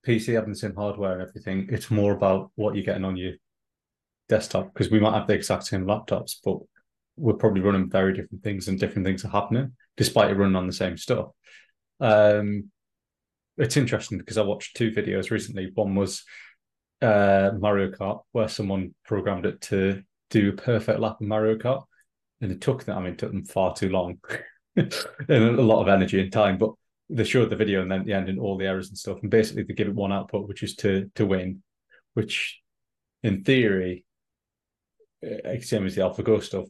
P C having the same hardware and everything. It's more about what you're getting on your desktop, because we might have the exact same laptops, but we're probably running very different things, and different things are happening despite it running on the same stuff. Um, it's interesting because I watched two videos recently. One was uh, Mario Kart, where someone programmed it to do a perfect lap of Mario Kart, and it took them, I mean, it took them far too long and a lot of energy and time. But they showed the video and then at the end and all the errors and stuff, and basically they give it one output, which is to to win, which in theory, same as the AlphaGo stuff,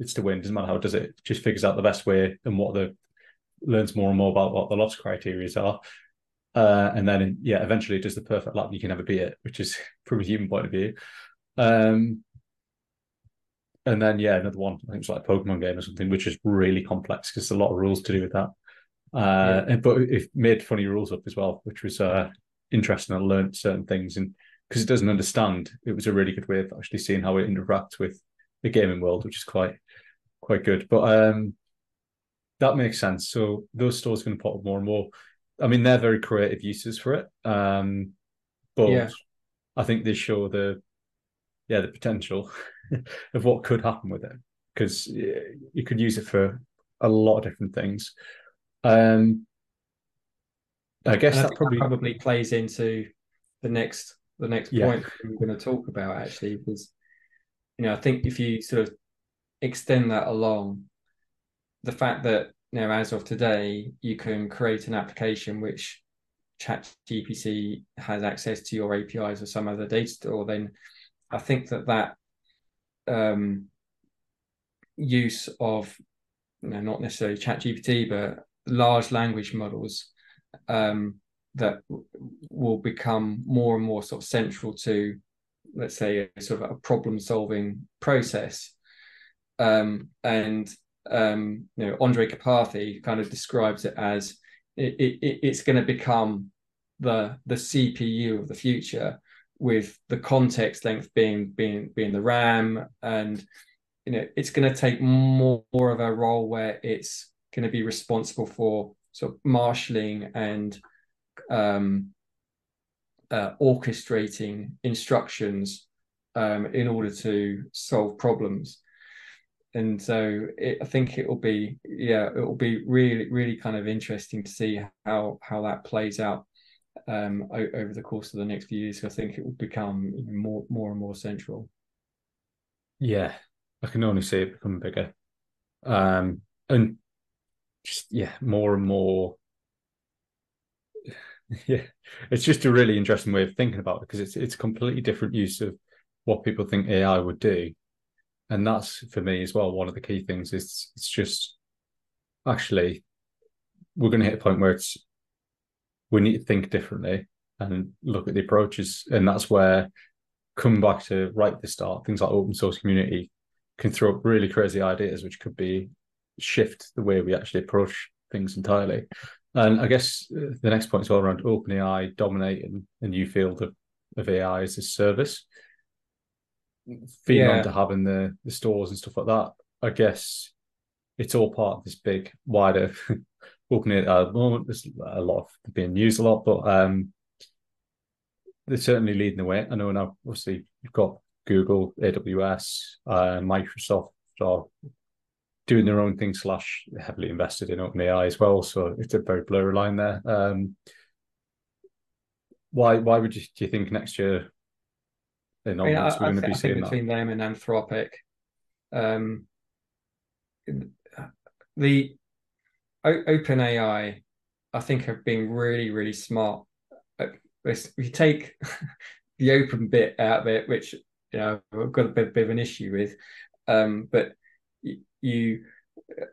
it's to win. Doesn't matter how it does it. It just figures out the best way and what the learns more and more about what the loss criteria are, uh, and then yeah, eventually it does the perfect lap. You can never beat it, which is from a human point of view. Um, and then yeah, another one. I think it's like a Pokemon game or something, which is really complex because there's a lot of rules to do with that. Uh, yeah. But it made funny rules up as well, which was uh, interesting. I learned certain things, and because it doesn't understand, it was a really good way of actually seeing how it interacts with the gaming world, which is quite quite good. But um that makes sense. So those stores are going to pop up more and more. I mean, they're very creative uses for it, um but yeah. I think they show the yeah the potential of what could happen with it, because you could use it for a lot of different things. um I guess I that, probably... that probably plays into the next the next yeah. point we're going to talk about, actually, because you know, I think if you sort of extend that along, the fact that, you know, as of today, you can create an application which ChatGPT has access to your A P Is or some other data store, then I think that that um, use of, you know, not necessarily ChatGPT, but large language models um, that will become more and more sort of central to, let's say, a sort of a problem-solving process, um, and um, you know, Andrej Karpathy kind of describes it as it, it, it's going to become the the C P U of the future, with the context length being being being the RAM, and you know, it's going to take more, more of a role where it's going to be responsible for sort of marshalling and um, Uh, orchestrating instructions um, in order to solve problems. And so it, I think it will be, yeah, it will be really, really kind of interesting to see how how that plays out um, over the course of the next few years. I think it will become more, more and more central. Yeah, I can only see it become bigger, um, and just yeah, more and more. Yeah, it's just a really interesting way of thinking about it, because it's it's a completely different use of what people think A I would do. And that's, for me as well, one of the key things is it's just actually we're going to hit a point where it's we need to think differently and look at the approaches. And that's where, coming back to right at the start, things like open source community can throw up really crazy ideas, which could be shift the way we actually approach things entirely. And I guess the next point is all around OpenAI dominating a new field of, of A I as a service. Feeding yeah. on to having the, the stores and stuff like that. I guess it's all part of this big, wider OpenAI at the moment. There's a lot of being used a lot, but um, they're certainly leading the way. I know now, obviously, you've got Google, A W S, uh, Microsoft are doing their own thing slash heavily invested in OpenAI as well. So it's a very blurry line there. Um, why why would you, do you think next year they're not I mean, I, going I to think, be seeing I think between that? them and Anthropic, um, the o OpenAI, I think, have been really, really smart. If you take the open bit out of it, which, you know, I've got a bit, bit of an issue with, um, but you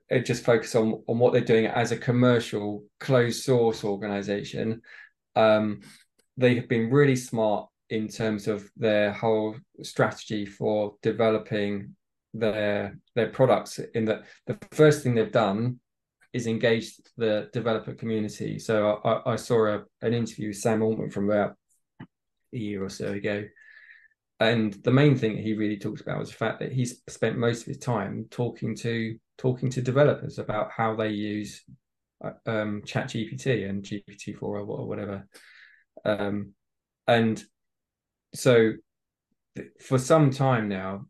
uh, just focus on, on what they're doing as a commercial closed source organization. Um, they have been really smart in terms of their whole strategy for developing their their products, in that the first thing they've done is engage the developer community. So I, I saw a, an interview with Sam Altman from about a year or so ago. And the main thing that he really talked about was the fact that he's spent most of his time talking to talking to developers about how they use um, ChatGPT and G P T four or whatever. Um, and so for some time now,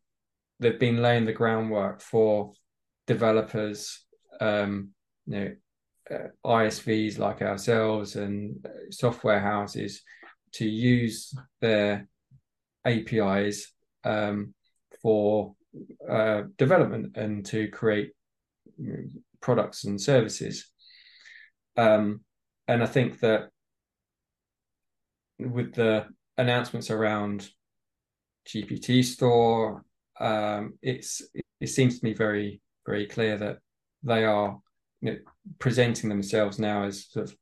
they've been laying the groundwork for developers, um, you know, uh, I S Vs like ourselves and uh, software houses to use their A P Is um, for uh, development and to create, you know, products and services. Um, and I think that with the announcements around G P T Store, um, it's it seems to me very, very clear that they are, you know, presenting themselves now as sort of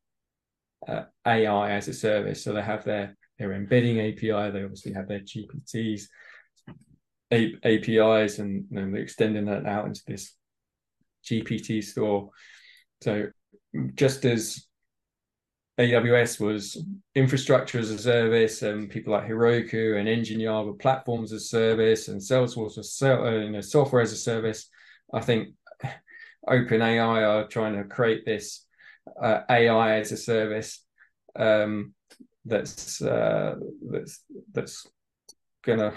uh, A I as a service. So they have their their embedding A P I, they obviously have their G P Ts, A P Is, and, you know, they're extending that out into this G P T store. So just as A W S was infrastructure as a service, and people like Heroku and Engine Yard were platforms as service, and Salesforce was so, uh, you know, software as a service, I think OpenAI are trying to create this uh, A I as a service um, that's uh, that's that's gonna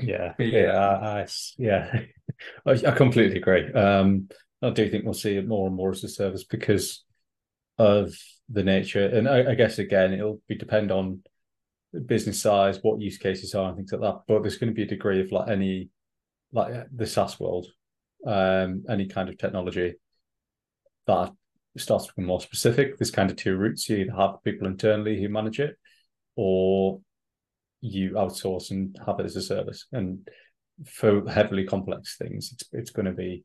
yeah be, yeah uh, I, yeah I, I completely agree. Um, I do think we'll see it more and more as a service because of the nature, and I, I guess again it'll be depend on business size, what use cases are, and things like that. But there's going to be a degree of like any like the SaaS world, um, any kind of technology that starts to become more specific. There's kind of two routes: you either have people internally who manage it, or you outsource and have it as a service. And for heavily complex things, it's it's going to be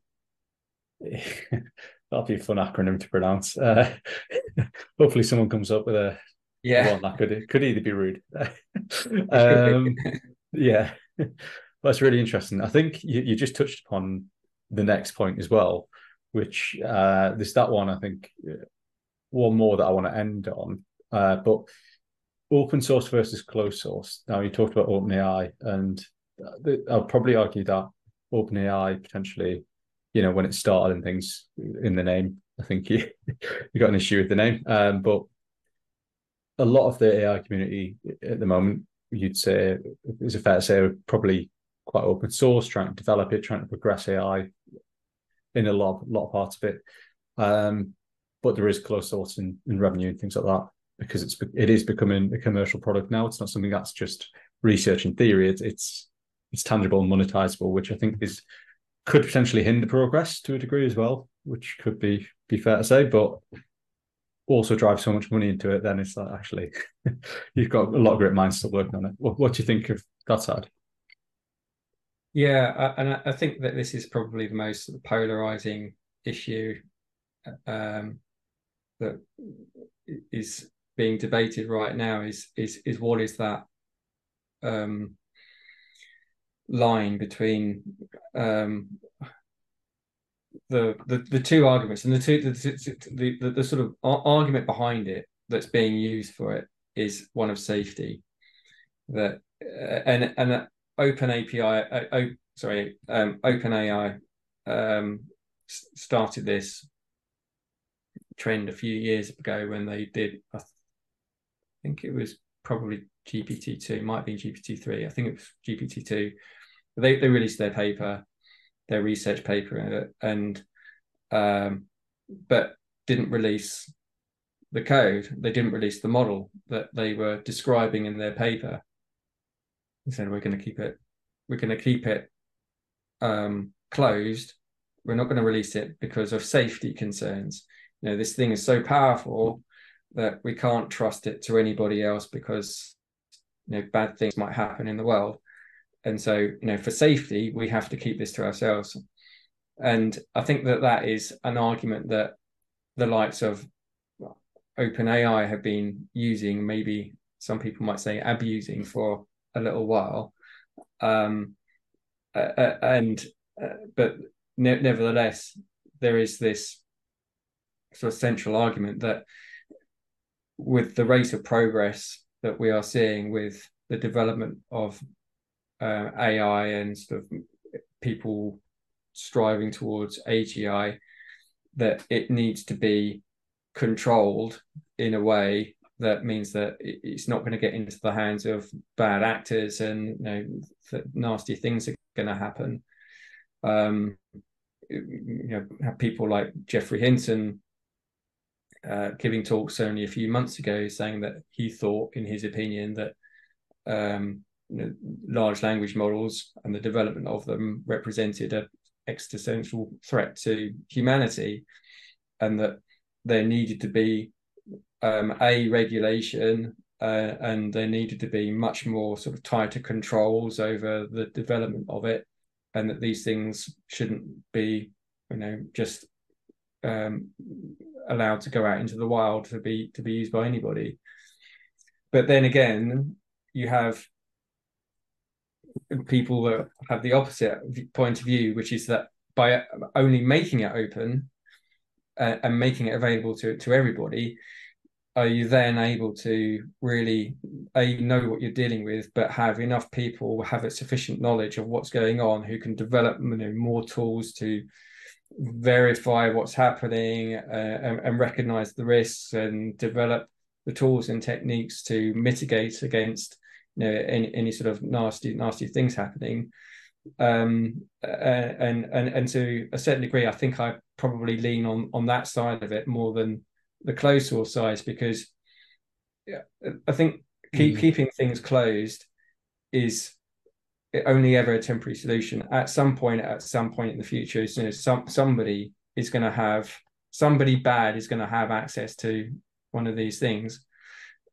that'll be a fun acronym to pronounce. Uh, hopefully, someone comes up with a yeah one that could it could either be rude. um, yeah, that's really interesting. I think you you just touched upon the next point as well, which uh, this that one I think one more that I want to end on. Uh, but open source versus closed source. Now you talked about OpenAI, and I'll probably argue that OpenAI potentially, you know, when it started and things in the name, I think you you got an issue with the name. Um, but a lot of the A I community at the moment, you'd say, is it fair to say, are probably quite open source, trying to develop it, trying to progress A I in a lot, lot of parts of it, um, but there is closed source in, in revenue and things like that, because it's it is becoming a commercial product now. It's not something that's just research and theory. It's it's it's tangible and monetizable, which I think is could potentially hinder progress to a degree as well, which could be be fair to say, but also drive so much money into it. Then it's like actually you've got a lot of great minds still working on it. What, what do you think of that side? Yeah, and I think that this is probably the most polarizing issue um, that is being debated right now. Is is is what is that um, line between um, the the the two arguments, and the two the the, the the sort of argument behind it that's being used for it is one of safety. That uh, and and. Uh, Open A P I, uh, oh, sorry, um, OpenAI um, started this trend a few years ago when they did, I, th I think it was probably G P T two, might be G P T three. I think it was G P T two. They they released their paper, their research paper, and um, but didn't release the code. They didn't release the model that they were describing in their paper. They said, we're going to keep it, we're going to keep it um, closed. We're not going to release it because of safety concerns. You know, this thing is so powerful that we can't trust it to anybody else because, you know, bad things might happen in the world. And so, you know, for safety, we have to keep this to ourselves. And I think that that is an argument that the likes of OpenAI have been using, maybe some people might say abusing, for a little while. Um, uh, and uh, but ne- nevertheless, there is this sort of central argument that with the rate of progress that we are seeing with the development of Uh, A I and sort of people striving towards A G I, that it needs to be controlled in a way that means that it's not going to get into the hands of bad actors, and you know, that nasty things are going to happen. Um, you know, have people like Jeffrey Hinton uh, giving talks only a few months ago, saying that he thought, in his opinion, that um, you know, large language models and the development of them represented an existential threat to humanity, and that there needed to be um, a regulation uh, and there needed to be much more sort of tighter controls over the development of it, and that these things shouldn't be, you know, just um, allowed to go out into the wild to be to be used by anybody. But then again, you have people that have the opposite point of view, which is that by only making it open uh, and making it available to to everybody, are you then able to really a, know what you're dealing with, but have enough people have a sufficient knowledge of what's going on who can develop, you know, more tools to verify what's happening uh, and, and recognize the risks and develop the tools and techniques to mitigate against you know any, any sort of nasty nasty things happening. Um and and and to a certain degree, I think I probably lean on on that side of it more than the closed source side, because I think keep, mm. keeping things closed is only ever a temporary solution. At some point at some point in the future, you know, some somebody is going to have somebody bad is going to have access to one of these things.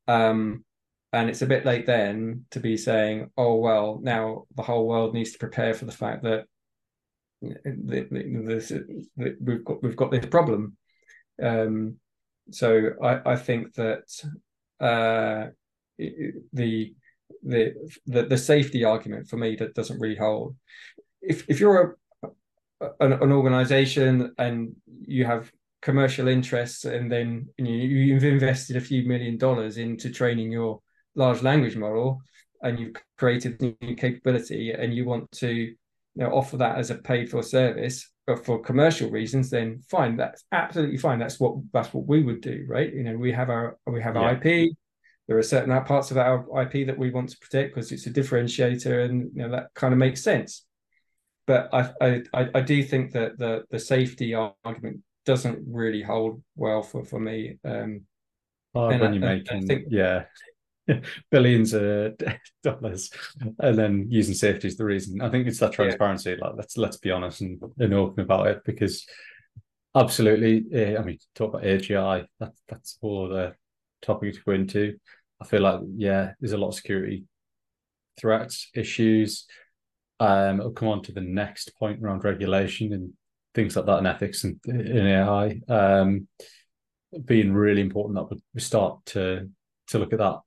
um And it's a bit late then to be saying, oh, well, now the whole world needs to prepare for the fact that the, the, this, the, we've got we've got this problem. Um, so I, I think that uh, the the the safety argument for me that doesn't really hold. If if you're a, an, an organisation and you have commercial interests, and then you know, you've invested a few million dollars into training your large language model, and you've created new capability, and you want to you know, offer that as a paid for service, but for commercial reasons, then fine, that's absolutely fine. That's what that's what we would do, right? You know, we have our we have our yeah. I P. There are certain parts of our I P that we want to protect because it's a differentiator, and you know that kind of makes sense. But I I I do think that the the safety argument doesn't really hold well for for me. Um, oh, when I, you're making I think, yeah. billions of dollars and then using safety is the reason. I think it's that transparency. Yeah. Like let's let's be honest and, and open about it, because absolutely uh, I mean, talk about A G I, that, that's all other topic to go into. I feel like yeah there's a lot of security threats, issues. Um I'll come on to the next point around regulation and things like that, and ethics and in A I um being really important that we start to to look at that,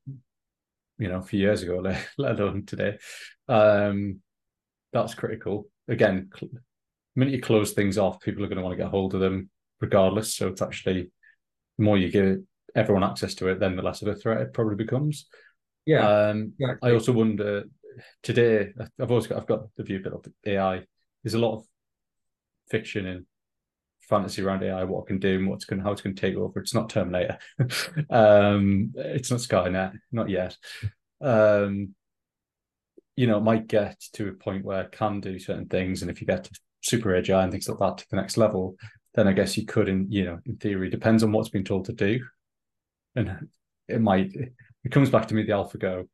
you know, a few years ago, let, let alone today. Um, that's critical. Again, cl- the minute you close things off, people are going to want to get hold of them regardless. So it's actually, the more you give everyone access to it, then the less of a threat it probably becomes. Yeah. Um, exactly. I also wonder, today, I've always got, I've got the view that A I, there's a lot of fiction in fantasy around A I, what it can do and what's going, how it's going to take over. It's not Terminator. um, it's not Skynet, not yet. Um, you know, it might get to a point where it can do certain things, and if you get to super A G I and things like that to the next level, then I guess you could, in you know, in theory, depends on what's been told to do, and it might. It comes back to me the AlphaGo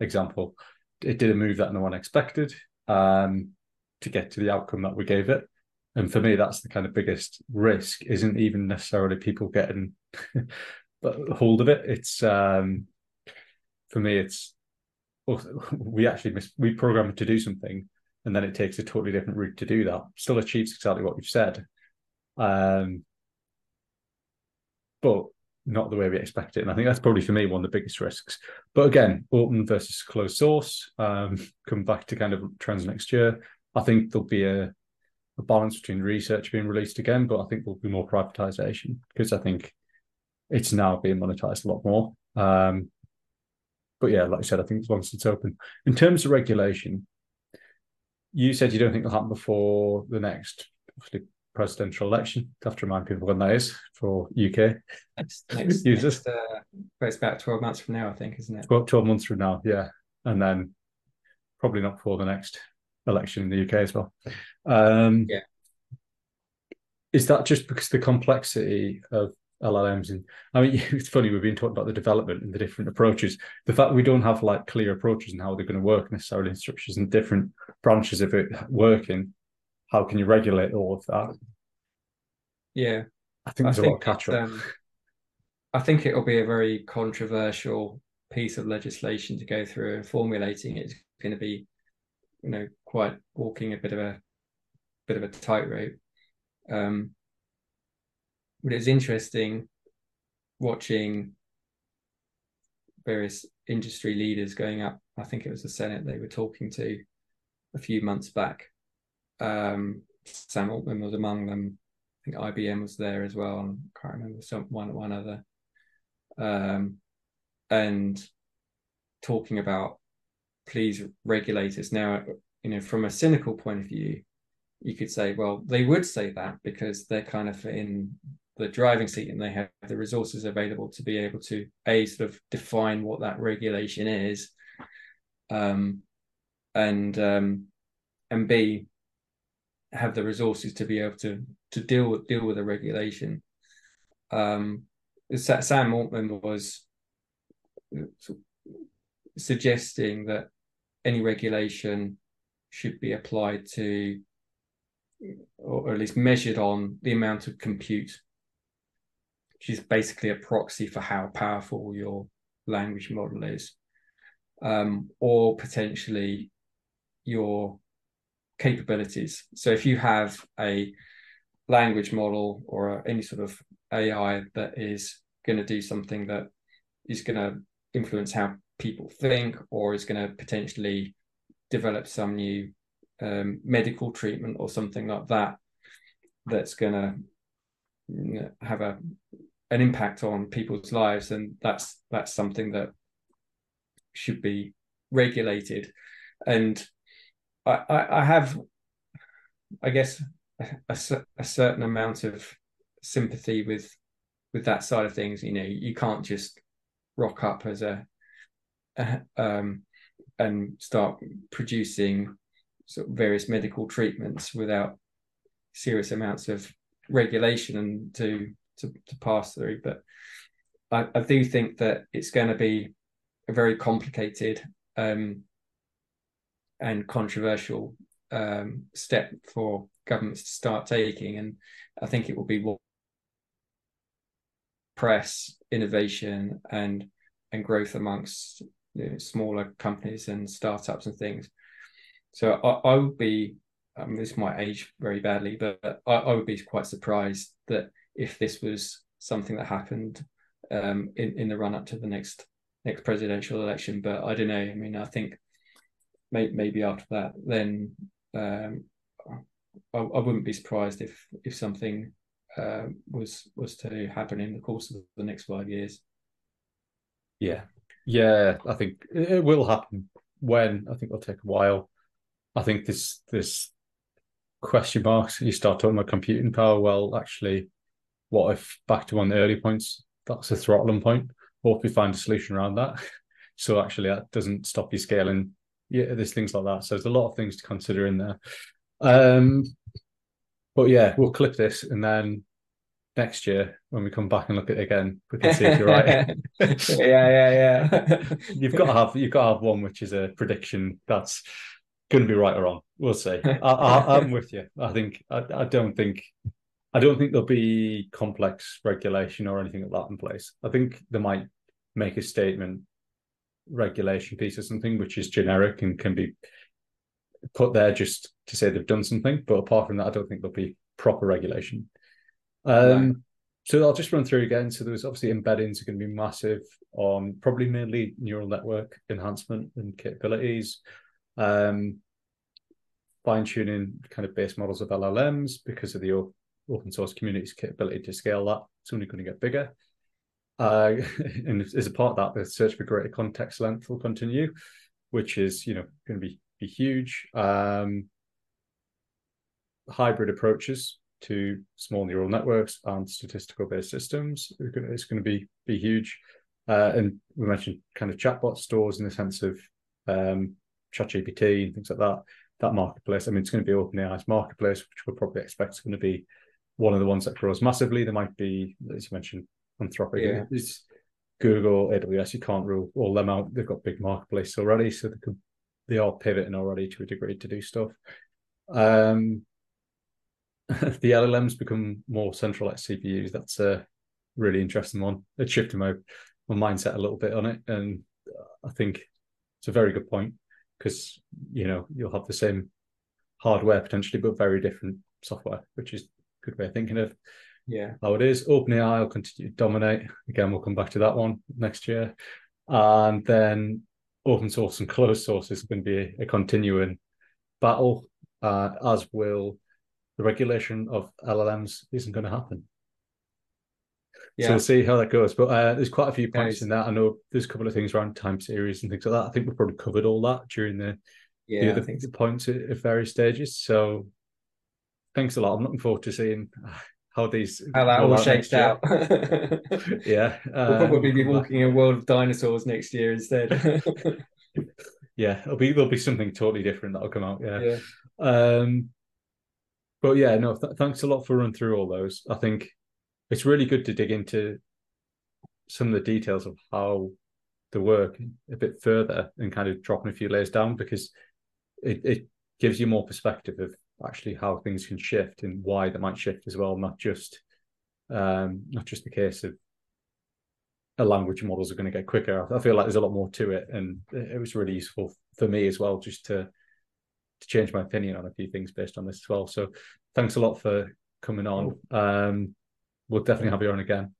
example. It did a move that no one expected um, to get to the outcome that we gave it, and for me, that's the kind of biggest risk. Isn't even necessarily people getting hold of it. It's um, for me, it's we actually mis- we program it to do something, and then it takes a totally different route to do that. Still achieves exactly what we've said. Um, but not the way we expect it. And I think that's probably for me one of the biggest risks. But again, open versus closed source, um, come back to kind of trends next year. I think there'll be a, a balance between research being released again, but I think there'll be more privatization because I think it's now being monetized a lot more. Um, but yeah, like I said, I think as long as it's open. In terms of regulation, you said you don't think it'll happen before the next, obviously, presidential election. I have to remind people when that is for U K next, next, users. Next, uh, well, it's about twelve months from now, I think, isn't it? twelve, twelve months from now, yeah. And then probably not before the next election in the U K as well. Um, yeah. Is that just because the complexity of L L Ms? And I mean, it's funny, we've been talking about the development and the different approaches. The fact we don't have like clear approaches and how they're going to work necessarily in structures and different branches of it working. How can you regulate all of that? Yeah. I think there's I a lot of catch-up. Um, I think it'll be a very controversial piece of legislation to go through, and formulating it's going to be, you know, quite walking a bit of a bit of a tightrope. Um, but it was interesting watching various industry leaders going up. I think it was the Senate they were talking to a few months back. Um, Sam Altman was among them. I think I B M was there as well, and I can't remember some one one other. Um, and talking about, please regulate us now. You know, from a cynical point of view, you could say, well, they would say that because they're kind of in the driving seat and they have the resources available to be able to a sort of define what that regulation is, um, and um, and b have the resources to be able to to deal with deal with a regulation. Um, Sam Altman was suggesting that any regulation should be applied to, or at least measured on, the amount of compute, which is basically a proxy for how powerful your language model is, um, or potentially your capabilities. So if you have a language model or any sort of A I that is going to do something that is going to influence how people think, or is going to potentially develop some new um, medical treatment or something like that, that's going to, you know, have a an impact on people's lives, and that's that's something that should be regulated. And I, I have, I guess, a, a certain amount of sympathy with with that side of things. You know, you can't just rock up as a um, and start producing sort of various medical treatments without serious amounts of regulation and to to, to pass through. But I, I do think that it's going to be a very complicated Um, and controversial um, step for governments to start taking. And I think it will be what press, innovation and and growth amongst, you know, smaller companies and startups and things. So I, I would be, I mean, this might age very badly, but I, I would be quite surprised that if this was something that happened um, in, in the run up to the next next presidential election. But I don't know. I mean, I think maybe after that, then um, I, I wouldn't be surprised if if something uh, was was to happen in the course of the next five years. Yeah, yeah, I think it will happen. When I think it'll take a while. I think this this question marks. You start talking about computing power. Well, actually, what if, back to one of the early points, that's a throttling point? Hope we find a solution around that. So actually, that doesn't stop you scaling. Yeah, there's things like that. So there's a lot of things to consider in there. Um, but yeah, we'll clip this, and then next year when we come back and look at it again, we can see if you're right. yeah, yeah, yeah. you've got to have you've got to have one which is a prediction that's going to be right or wrong. We'll see. I, I, I'm with you. I think I, I don't think I don't think there'll be complex regulation or anything like that in place. I think they might make a statement regulation piece or something which is generic and can be put there just to say they've done something. But apart from that, I don't think there'll be proper regulation. Um, right. So I'll just run through again. So there's obviously embeddings are going to be massive on probably mainly neural network enhancement and capabilities. Um, fine-tuning kind of base models of L L Ms because of the open source community's capability to scale that. It's only going to get bigger. Uh, and as a part of that, the search for greater context length will continue, which is, you know, going to be, be huge. Um, hybrid approaches to small neural networks and statistical-based systems, it's going to be, be huge. Uh, and we mentioned kind of chatbot stores in the sense of um, ChatGPT and things like that, that marketplace. I mean, it's going to be OpenAI's marketplace, which we'll probably expect is going to be one of the ones that grows massively. There might be, as you mentioned, Anthropic, yeah. It's Google, A W S, you can't rule all them out. They've got big marketplace already, so they, can, they are pivoting already to a degree to do stuff. Um, the L L Ms become more central, like C P Us. That's a really interesting one. It shifted my, my mindset a little bit on it, and I think it's a very good point. Because, you know, you'll have the same hardware potentially, but very different software, which is a good way of thinking of yeah. how it is. OpenAI will continue to dominate. Again, we'll come back to that one next year. And then open source and closed source is going to be a, a continuing battle, uh, as will the regulation of L L Ms isn't going to happen. Yeah. So we'll see how that goes. But uh, there's quite a few points nice. in that. I know there's a couple of things around time series and things like that. I think we've probably covered all that during the, yeah, the other things, so. points at, at various stages. So thanks a lot. I'm looking forward to seeing how these... How that all shakes out. yeah. Uh, we'll probably be walking in a world of dinosaurs next year instead. yeah, it'll be, there'll be something totally different that'll come out. Yeah. yeah. Um, but yeah, no, th thanks a lot for running through all those. I think... It's really good to dig into some of the details of how they work a bit further and kind of dropping a few layers down, because it, it gives you more perspective of actually how things can shift and why they might shift as well, not just um, not just the case of a language models are going to get quicker. I feel like there's a lot more to it, and it was really useful for me as well just to, to change my opinion on a few things based on this as well. So thanks a lot for coming on. Um, We'll definitely have you on again.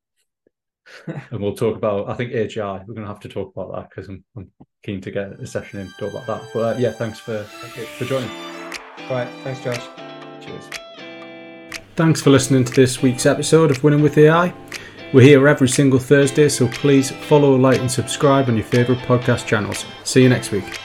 And we'll talk about, I think, A G I. We're going to have to talk about that because I'm, I'm keen to get a session in to talk about that. But uh, yeah, thanks for, for joining. Right. Thanks, Josh. Cheers. Thanks for listening to this week's episode of Winning with A I. We're here every single Thursday, so please follow, like, and subscribe on your favourite podcast channels. See you next week.